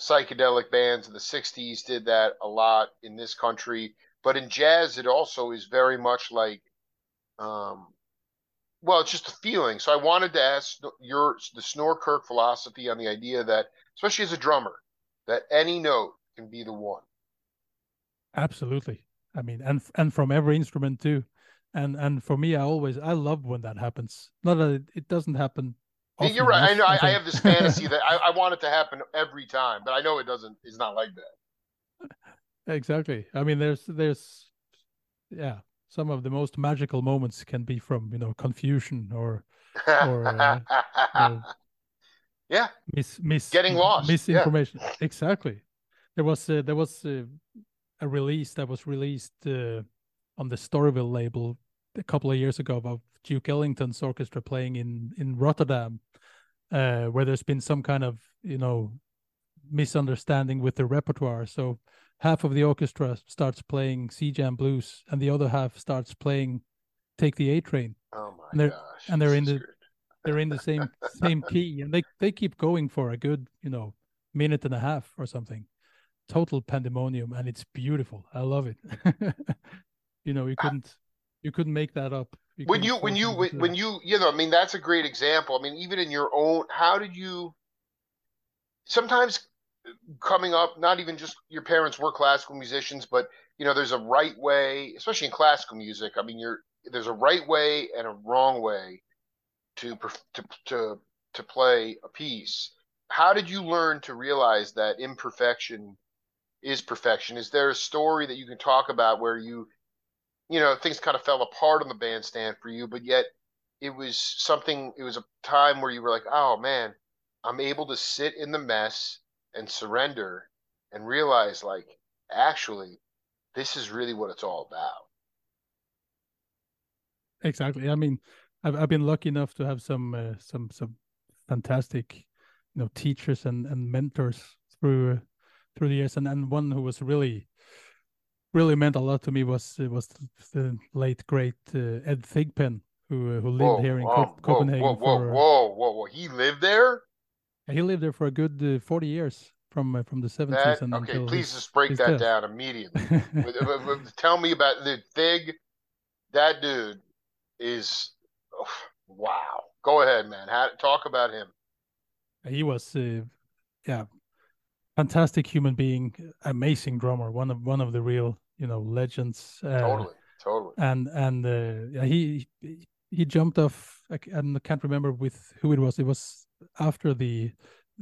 psychedelic bands of the sixties did that a lot in this country, but in jazz, it also is very much like, um, well, it's just a feeling. So I wanted to ask your the Snorre Kirk philosophy on the idea that, especially as a drummer, that any note can be the one. Absolutely. I mean, and and from every instrument too, and and for me, I always I love when that happens. Not that it, it doesn't happen often. You're right. I know. I, I have this fantasy that I, I want it to happen every time, but I know it doesn't. It's not like that. Exactly. I mean, there's there's, yeah, some of the most magical moments can be from, you know, confusion or or uh, uh, yeah, mis mis getting lost, misinformation. Yeah. Exactly. There was uh, there was. Uh, A release that was released uh, on the Storyville label a couple of years ago of Duke Ellington's orchestra playing in in Rotterdam, uh, where there's been some kind of you know misunderstanding with the repertoire. So half of the orchestra starts playing C Jam Blues, and the other half starts playing Take the A Train. Oh my and they're, gosh! And they're in the they're in the same same key, and they they keep going for a good you know minute and a half or something. Total pandemonium, and it's beautiful. I love it. you know, you couldn't, you couldn't make that up. You when, you, when you, when you, when you, you know, I mean, that's a great example. I mean, even in your own, how did you? Sometimes, coming up, not even just your parents were classical musicians, but you know, there's a right way, especially in classical music. I mean, you're there's a right way and a wrong way to to to to play a piece. How did you learn to realize that imperfection is perfection? Is there a story that you can talk about where you, you know, things kind of fell apart on the bandstand for you, but yet it was something, it was a time where you were like, oh man, I'm able to sit in the mess and surrender and realize like, actually, this is really what it's all about. Exactly. I mean, I've, I've been lucky enough to have some, uh, some, some fantastic, you know, teachers and, and mentors through, uh, through the years, and and one who was really, really meant a lot to me was was the late great uh, Ed Thigpen, who uh, who lived whoa, here in whoa, Co Copenhagen. Whoa, whoa, for, whoa, whoa, whoa! He lived there. He lived there for a good uh, forty years, from uh, from the seventies. And okay, please his, just break that death. down immediately. Tell me about the Thig. That dude is oh, wow. Go ahead, man. How, talk about him. He was, uh, yeah. fantastic human being, amazing drummer, one of one of the real, you know, legends. Uh, totally, totally. And and uh, he he jumped off. I can't remember with who it was. It was after the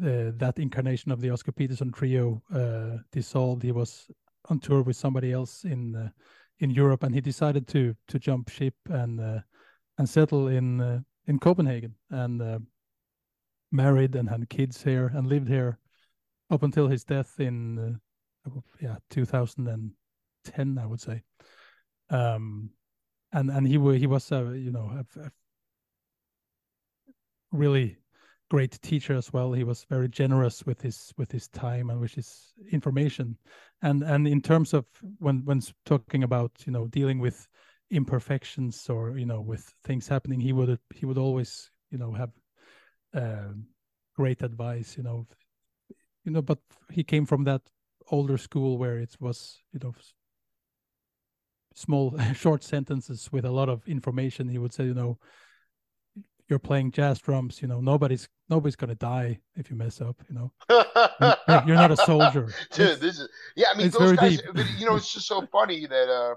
uh, that incarnation of the Oscar Peterson trio uh, dissolved. He was on tour with somebody else in uh, in Europe, and he decided to to jump ship and uh, and settle in uh, in Copenhagen, and uh, married and had kids here and lived here up until his death in uh, yeah two thousand ten, I would say, um, and and he were he was uh, you know a, a really great teacher as well. He was very generous with his with his time and with his information, and and in terms of when when talking about you know dealing with imperfections or you know with things happening, he would he would always you know have uh, great advice, you know. You know, but he came from that older school where it was, you know, small, short sentences with a lot of information. He would say, you know, you're playing jazz drums. You know, nobody's nobody's gonna die if you mess up. You know, you're, you're not a soldier. Dude, it's, this is yeah. I mean, those guys. Deep. You know, it's just so funny that uh,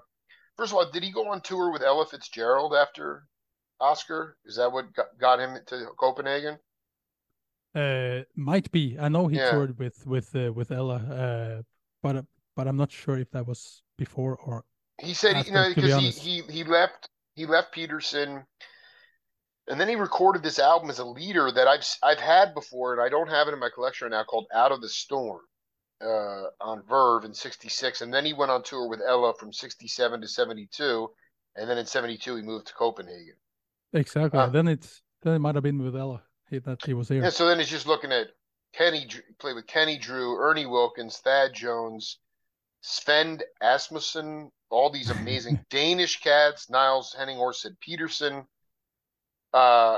first of all, did he go on tour with Ella Fitzgerald after Oscar? Is that what got him to Copenhagen? Uh, might be. I know he yeah. toured with with uh, with Ella, uh, but uh, but I'm not sure if that was before or he said after, you know, because he, he he left he left Peterson, and then he recorded this album as a leader that I've I've had before, and I don't have it in my collection right now, called Out of the Storm, uh, on Verve in sixty-six, and then he went on tour with Ella from sixty-seven to seventy-two, and then in seventy-two he moved to Copenhagen. Exactly. Uh, then it's then it might have been with Ella that he was here. Yeah. So then it's just looking at Kenny played with Kenny Drew, Ernie Wilkins, Thad Jones, Sven Asmussen, all these amazing Danish cats, Niels Henning Ørsted Petersen. Uh,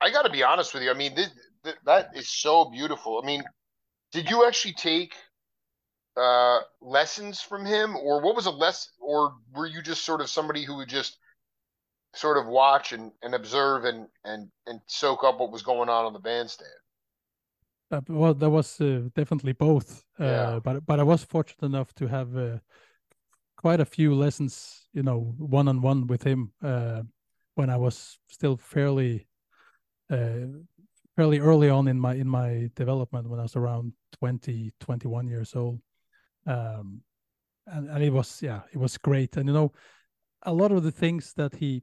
I got to be honest with you. I mean, this, this, that is so beautiful. I mean, did you actually take uh, lessons from him, or what was a lesson, or were you just sort of somebody who would just sort of watch and, and observe and, and, and soak up what was going on on the bandstand? Uh, well, that was uh, definitely both. Uh, yeah. But but I was fortunate enough to have uh, quite a few lessons, you know, one on one with him uh, when I was still fairly uh, fairly early on in my in my development, when I was around twenty, twenty-one years old, um, and and it was yeah, it was great. And you know, a lot of the things that he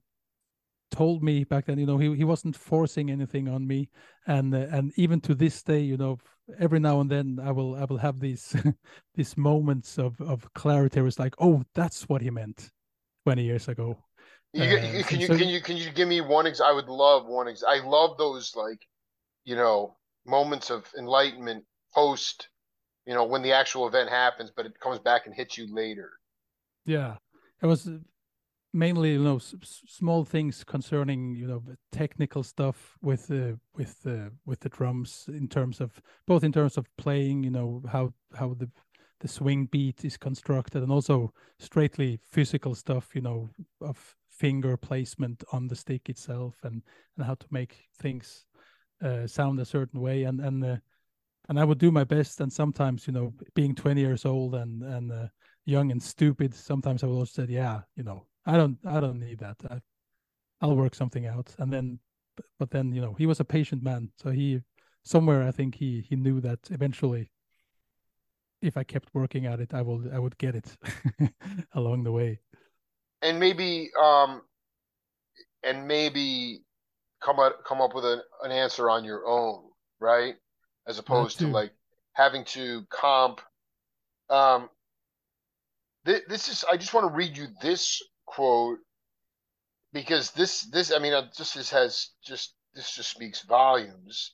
told me back then, you know, he, he wasn't forcing anything on me, and uh, and even to this day, you know, every now and then I will I will have these these moments of of clarity. It's like, oh, that's what he meant twenty years ago. You, uh, can you so, can you can you give me one? Ex- I would love one. Ex- I love those, like, you know, moments of enlightenment post, you know, when the actual event happens, but it comes back and hits you later. Yeah, it was. Mainly, you know, s- small things concerning, you know, technical stuff with uh, with uh, with the drums, in terms of both in terms of playing, you know, how how the the swing beat is constructed, and also straightly physical stuff, you know, of finger placement on the stick itself, and, and how to make things uh, sound a certain way, and and uh, and I would do my best, and sometimes, you know, being twenty years old and and uh, young and stupid, sometimes I would also say, yeah, you know. I don't, I don't need that. I, I'll work something out. And then, but then, you know, he was a patient man. So he, somewhere, I think he, he knew that eventually, if I kept working at it, I will, I would get it along the way. And maybe, um, and maybe come up, come up with an, an answer on your own, right? As opposed to like having to comp. Um, th- this is, I just want to read you this quote, because this this I mean just this has just this just speaks volumes.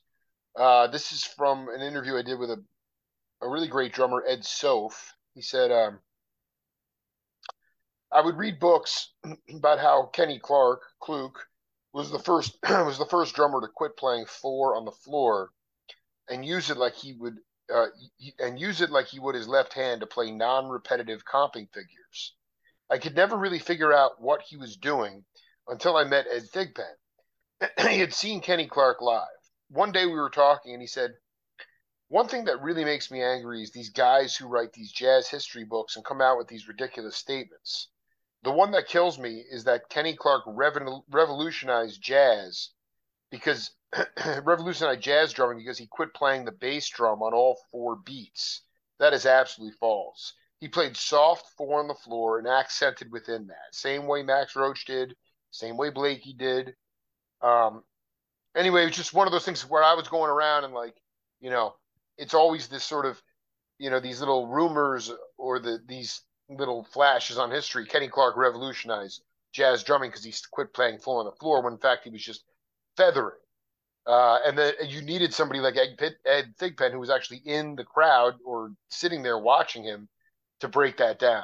Uh, this is from an interview I did with a a really great drummer, Ed Sof. He said, um, "I would read books about how Kenny Clark Kluk was the first was the first drummer to quit playing four on the floor and use it like he would uh, and use it like he would his left hand to play non-repetitive comping figures. I could never really figure out what he was doing until I met Ed Thigpen. He had seen Kenny Clark live. One day we were talking, and he said, one thing that really makes me angry is these guys who write these jazz history books and come out with these ridiculous statements. The one that kills me is that Kenny Clark revol- revolutionized jazz because revolutionized jazz drumming because he quit playing the bass drum on all four beats. That is absolutely false. He played soft four on the floor and accented within that. Same way Max Roach did, same way Blakey did. Um, anyway, it was just one of those things where I was going around and, like, you know, it's always this sort of, you know, these little rumors or the these little flashes on history. Kenny Clark revolutionized jazz drumming because he quit playing four on the floor when, in fact, he was just feathering. Uh, and then you needed somebody like Ed, Pitt, Ed Thigpen, who was actually in the crowd or sitting there watching him, to break that down.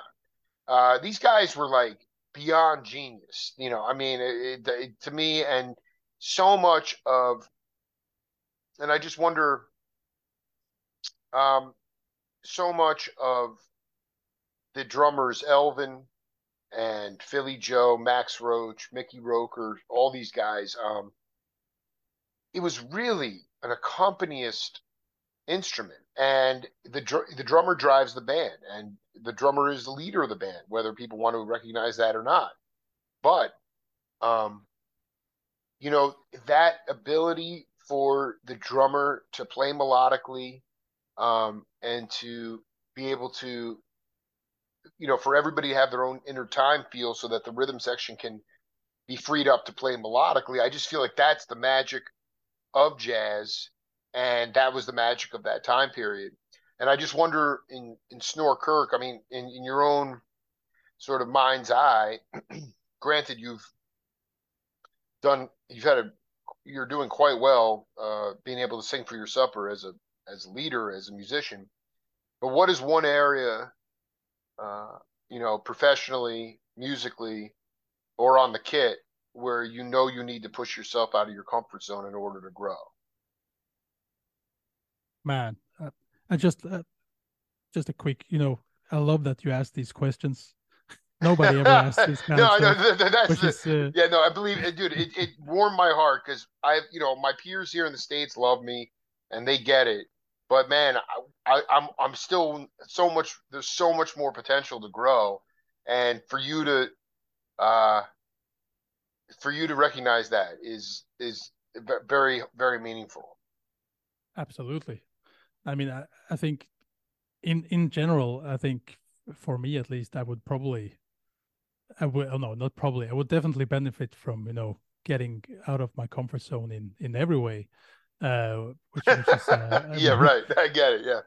Uh, these guys were, like, beyond genius. You know, I mean, it, it, it, to me, and so much of, and I just wonder, um, so much of the drummers, Elvin and Philly Joe, Max Roach, Mickey Roker, all these guys, um, it was really an accompanist instrument, and the dr- the drummer drives the band, and the drummer is the leader of the band, whether people want to recognize that or not. But um you know, that ability for the drummer to play melodically um and to be able to, you know, for everybody to have their own inner time feel so that the rhythm section can be freed up to play melodically. I just feel like that's the magic of jazz, and that was the magic of that time period. And I just wonder in, in Snorre Kirk, I mean, in, in your own sort of mind's eye, granted you've done, you've had a, you're doing quite well uh, being able to sing for your supper as a, as a leader, as a musician, but what is one area, uh, you know, professionally, musically, or on the kit where you know you need to push yourself out of your comfort zone in order to grow? Man, uh, I just, uh, just a quick, you know, I love that you asked these questions. Nobody ever asked this kind no, of no, stuff, no, that's the, is, uh... yeah, no, I believe, dude, it, it warmed my heart because I, you know, my peers here in the States love me and they get it, but man, I, I, I'm, I'm still so much, there's so much more potential to grow. And for you to, uh, for you to recognize that is, is very, very meaningful. Absolutely. I mean, I, I think in, in general, I think for me, at least, I would probably, I will, no, not probably, I would definitely benefit from, you know, getting out of my comfort zone in, in every way. Uh, which, which is, uh, yeah, right. I get it. Yeah.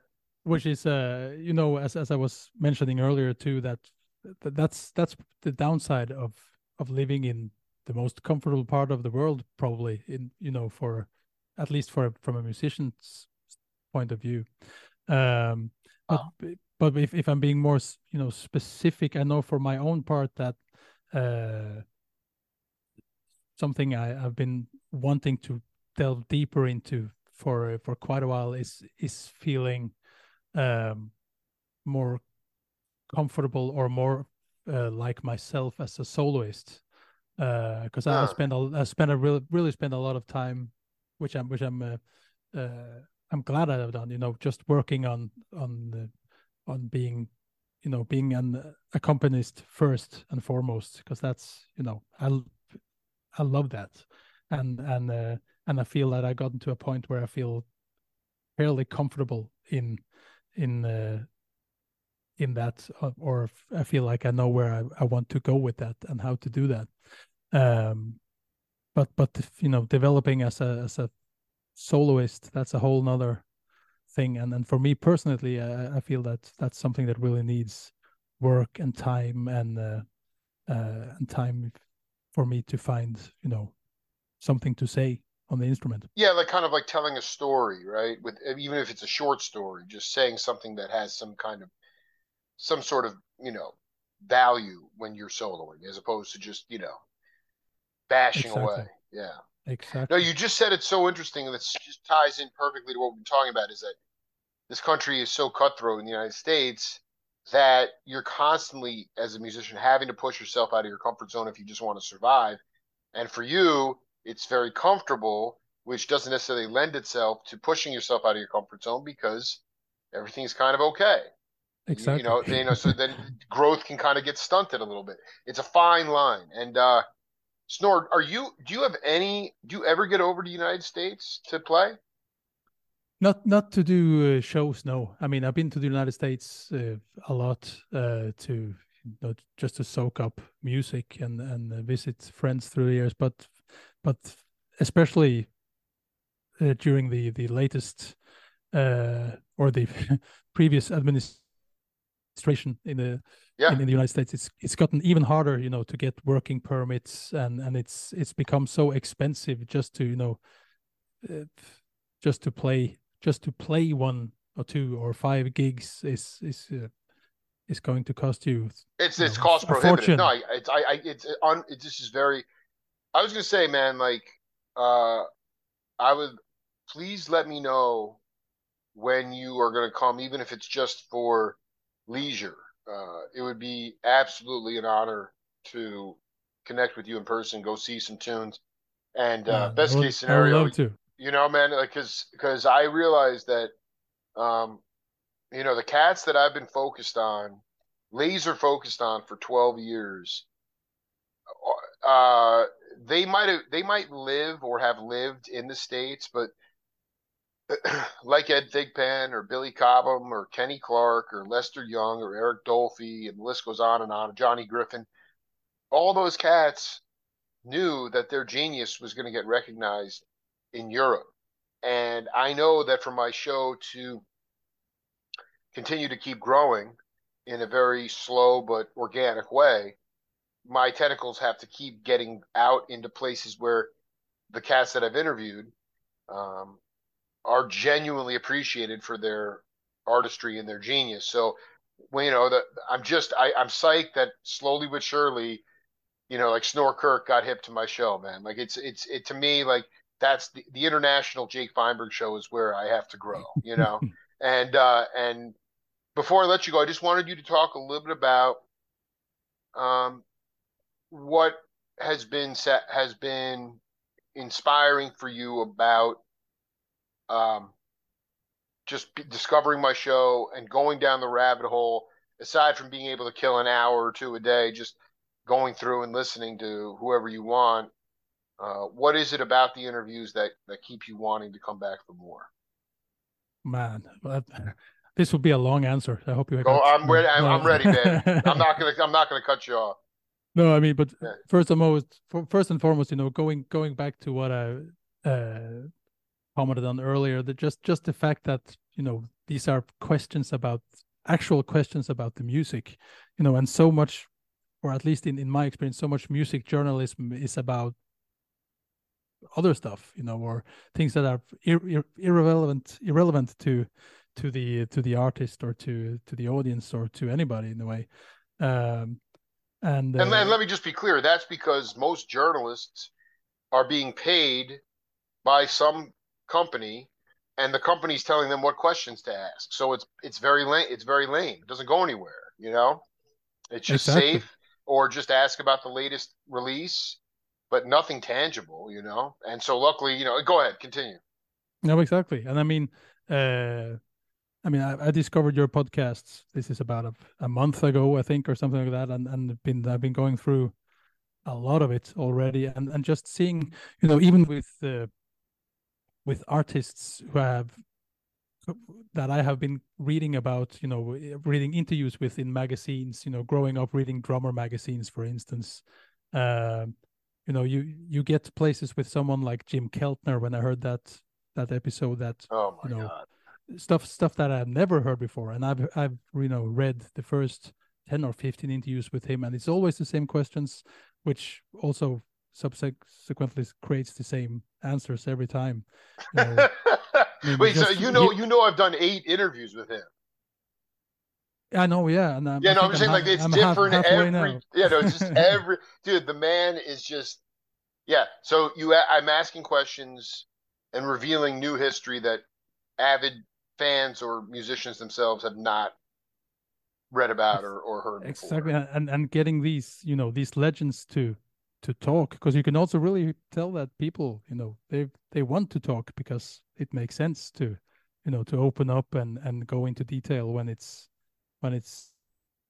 Which is, uh, you know, as, as I was mentioning earlier too, that, that that's, that's the downside of, of living in the most comfortable part of the world, probably in, you know, for, at least for, from a musician's point of view. Um, but, oh. But if, if I'm being more, you know, specific, I know for my own part that uh, something I, I've been wanting to delve deeper into for for quite a while is is feeling um, more comfortable or more uh, like myself as a soloist, because uh, I spend a, I spend a really really spend a lot of time, which I'm which I'm uh, uh, I'm glad I've done, you know, just working on on the. on being, you know, being an accompanist first and foremost, because that's, you know, I, I love that. And, and, uh, and I feel that I gotten to a point where I feel fairly comfortable in, in, uh, in that, or, or I feel like I know where I, I want to go with that and how to do that. Um, but, but, you know, developing as a, as a soloist, that's a whole nother thing. And then for me personally, I, I feel that that's something that really needs work and time and uh, uh, and time for me to find, you know, something to say on the instrument. Yeah, like kind of like telling a story, right? With even if it's a short story, just saying something that has some kind of some sort of, you know, value when you're soloing, as opposed to just, you know, bashing exactly. away. Yeah. Exactly. No, you just said it's so interesting, and it just ties in perfectly to what we're talking about, is that this country is so cutthroat in the United States that you're constantly, as a musician, having to push yourself out of your comfort zone if you just want to survive. And for you, it's very comfortable, which doesn't necessarily lend itself to pushing yourself out of your comfort zone because everything's kind of okay. Exactly. You know, you know, so then growth can kind of get stunted a little bit. It's a fine line. And, uh, Snorre, are you? Do you have any? Do you ever get over to the United States to play? Not, not to do uh, shows. No, I mean I've been to the United States uh, a lot uh, to, you know, just to soak up music and and visit friends through the years. But, but especially uh, during the the latest uh, or the previous administration in the. Yeah. In, in the United States, it's it's gotten even harder, you know, to get working permits, and, and it's it's become so expensive just to, you know, uh, just to play just to play one or two or five gigs is is uh, is going to cost you. It's you it's know, cost prohibitive. No, I, it's I, I it's on. It just is very. I was gonna say, man, like, uh, I would please let me know when you are gonna come, even if it's just for leisure. Uh, it would be absolutely an honor to connect with you in person, go see some tunes, and uh, yeah, best would, case scenario, you know, man, like, cause, cause I realized that, um, you know, the cats that I've been focused on, laser focused on for twelve years, uh, they might have, they might live or have lived in the States, but like Ed Thigpen or Billy Cobham or Kenny Clark or Lester Young or Eric Dolphy, and the list goes on and on, Johnny Griffin, all those cats knew that their genius was going to get recognized in Europe. And I know that for my show to continue to keep growing in a very slow but organic way, my tentacles have to keep getting out into places where the cats that I've interviewed um, are genuinely appreciated for their artistry and their genius. So, well, you know, the, I'm just, I, I'm psyched that slowly but surely, you know, like Snorre Kirk got hip to my show, man. Like it's, it's, it to me, like that's the, the international Jake Feinberg show is where I have to grow, you know? and, uh, and before I let you go, I just wanted you to talk a little bit about, um, what has been set, has been inspiring for you about um just discovering my show and going down the rabbit hole, aside from being able to kill an hour or two a day just going through and listening to whoever you want. Uh what is it about the interviews that that keep you wanting to come back for more? Man, that, this will be a long answer. I hope you go. I'm ready. I'm, no. I'm ready, man. I'm not gonna I'm not gonna cut you off. No, I mean, but first, I'm always first and foremost, you know, going going back to what I uh, commented on earlier, that just just the fact that, you know, these are questions about actual questions about the music, you know, and so much, or at least in in my experience, so much music journalism is about other stuff, you know, or things that are ir irrelevant irrelevant to to the to the artist or to to the audience or to anybody in a way. Um, And, uh, and, and let me just be clear, that's because most journalists are being paid by some company, and the company's telling them what questions to ask. So it's it's very lame. It's very lame. It doesn't go anywhere, you know? It's just exactly. safe, or just ask about the latest release, but nothing tangible, you know? And so luckily, you know, go ahead, continue. No, exactly. And I mean, uh, I mean, I, I discovered your podcasts. This is about a, a month ago, I think, or something like that, and and been I've been going through a lot of it already, and and just seeing, you know, even with uh, with artists who have that I have been reading about, you know, reading interviews with in magazines, you know, growing up reading drummer magazines, for instance. Uh, you know, you you get places with someone like Jim Keltner. When I heard that that episode, that oh my you know, God. Stuff, stuff that I've never heard before, and I've, I've, you know, read the first ten or fifteen interviews with him, and it's always the same questions, which also subsequently creates the same answers every time. You know, Wait, just, so you know, he, you know, I've done eight interviews with him. I know, yeah, and I'm, yeah, no, I'm saying I'm like half, it's I'm different half, every, now. yeah, no, it's just every dude. The man is just, yeah. So you, I'm asking questions and revealing new history that avid fans or musicians themselves have not read about or, or heard exactly before. and and getting these, you know, these legends to to talk, because you can also really tell that people, you know, they they want to talk because it makes sense to, you know, to open up and and go into detail when it's when it's,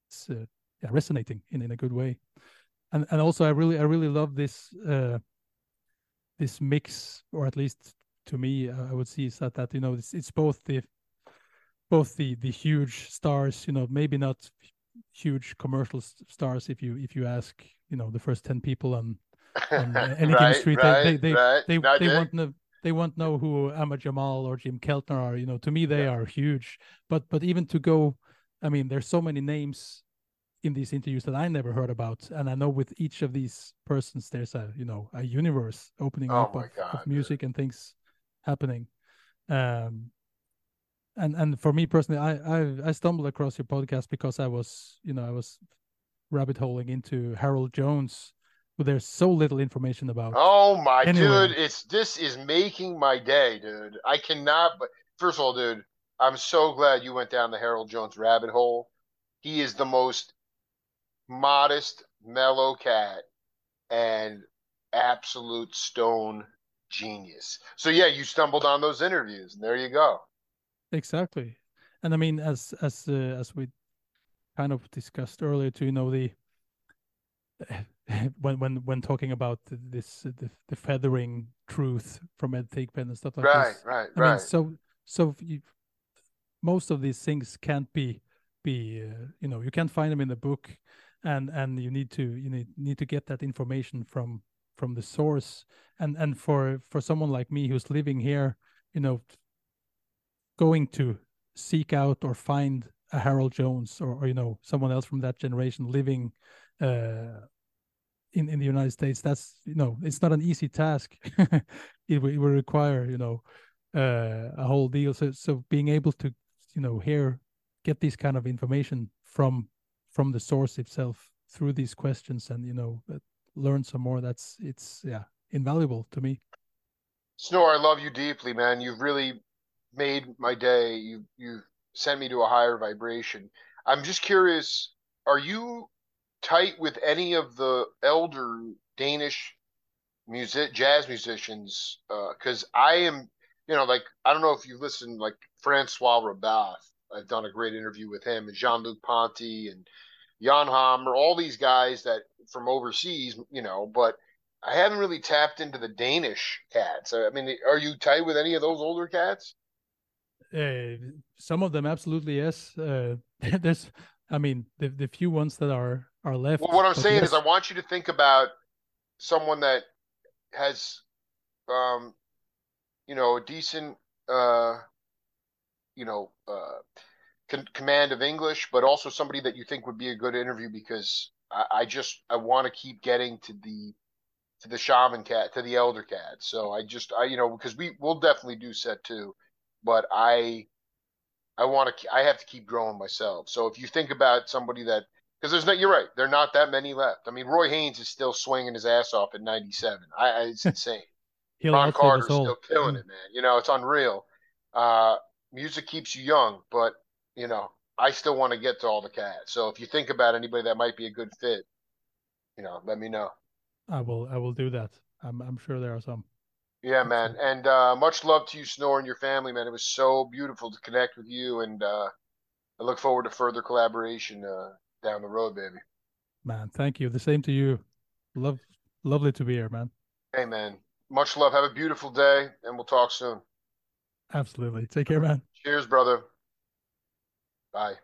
it's uh, yeah, resonating in in a good way. And and also I really I really love this uh this mix, or at least to me, I would see is that that you know it's it's both the both the the huge stars, you know, maybe not huge commercial stars. If you if you ask, you know, the first ten people on, on any right, street, right, they they right. they, they, they won't know they won't know who Ahmad Jamal or Jim Keltner are. You know, to me they yeah. are huge. But but even to go, I mean, there's so many names in these interviews that I never heard about, and I know with each of these persons there's a you know a universe opening oh up of, God, of music dude. and things happening. Um and and for me personally, I, I I stumbled across your podcast because I was you know I was rabbit holing into Harold Jones, who there's so little information about. Oh my anyway. dude, it's this is making my day, dude. I cannot but first of all, dude, I'm so glad you went down the Harold Jones rabbit hole. He is the most modest, mellow cat and absolute stone genius. So yeah, you stumbled on those interviews, and there you go. Exactly. And I mean, as as uh, as we kind of discussed earlier, too, you know, the when when when talking about this the, the feathering truth from Ed Thigpen and stuff like right, this. Right, right, right. So So you, most of these things can't be be uh, you know, you can't find them in the book, and and you need to you need, need to get that information from from the source. And and for for someone like me who's living here, you know, going to seek out or find a Harold Jones or, or you know, someone else from that generation living uh in in the United States, that's, you know, it's not an easy task. it, it will require, you know, uh a whole deal. So so being able to, you know, hear get this kind of information from from the source itself through these questions, and, you know, learn some more, that's it's yeah invaluable to me. Snorre, I love you deeply, man. You've really made my day. You you've sent me to a higher vibration. I'm just curious, are you tight with any of the elder Danish music jazz musicians? Because uh, I am, you know, like, I don't know if you've listened, like Francois Rabath. I've done a great interview with him, and Jean-Luc Ponty and Jan Hammer, all these guys that from overseas, you know, but I haven't really tapped into the Danish cats. I mean, are you tight with any of those older cats? Uh, some of them, absolutely, yes. Uh, there's, I mean, the, the few ones that are, are left. Well, what I'm saying yes. is I want you to think about someone that has, um, you know, a decent, uh, you know, uh, con command of English, but also somebody that you think would be a good interview, because I, I just, I want to keep getting to the, to the shaman cat, to the elder cat. So I just, I, you know, because we will definitely do set two, but I, I want to, I have to keep growing myself. So if you think about somebody that, because there's not, you're right, there are not that many left. I mean, Roy Haynes is still swinging his ass off at ninety-seven. I, I it's insane. Ron Carter's still killing it, man. You know, it's unreal. Uh, Music keeps you young, but, you know, I still want to get to all the cats. So if you think about anybody that might be a good fit, you know, let me know. I will. I will do that. I'm. I'm sure there are some. Yeah, man. And uh, much love to you, Snorre, and your family, man. It was so beautiful to connect with you, and uh, I look forward to further collaboration uh, down the road, baby. Man, thank you. The same to you. Love, lovely to be here, man. Hey, man. Much love. Have a beautiful day, and we'll talk soon. Absolutely. Take care, man. Cheers, brother. Bye.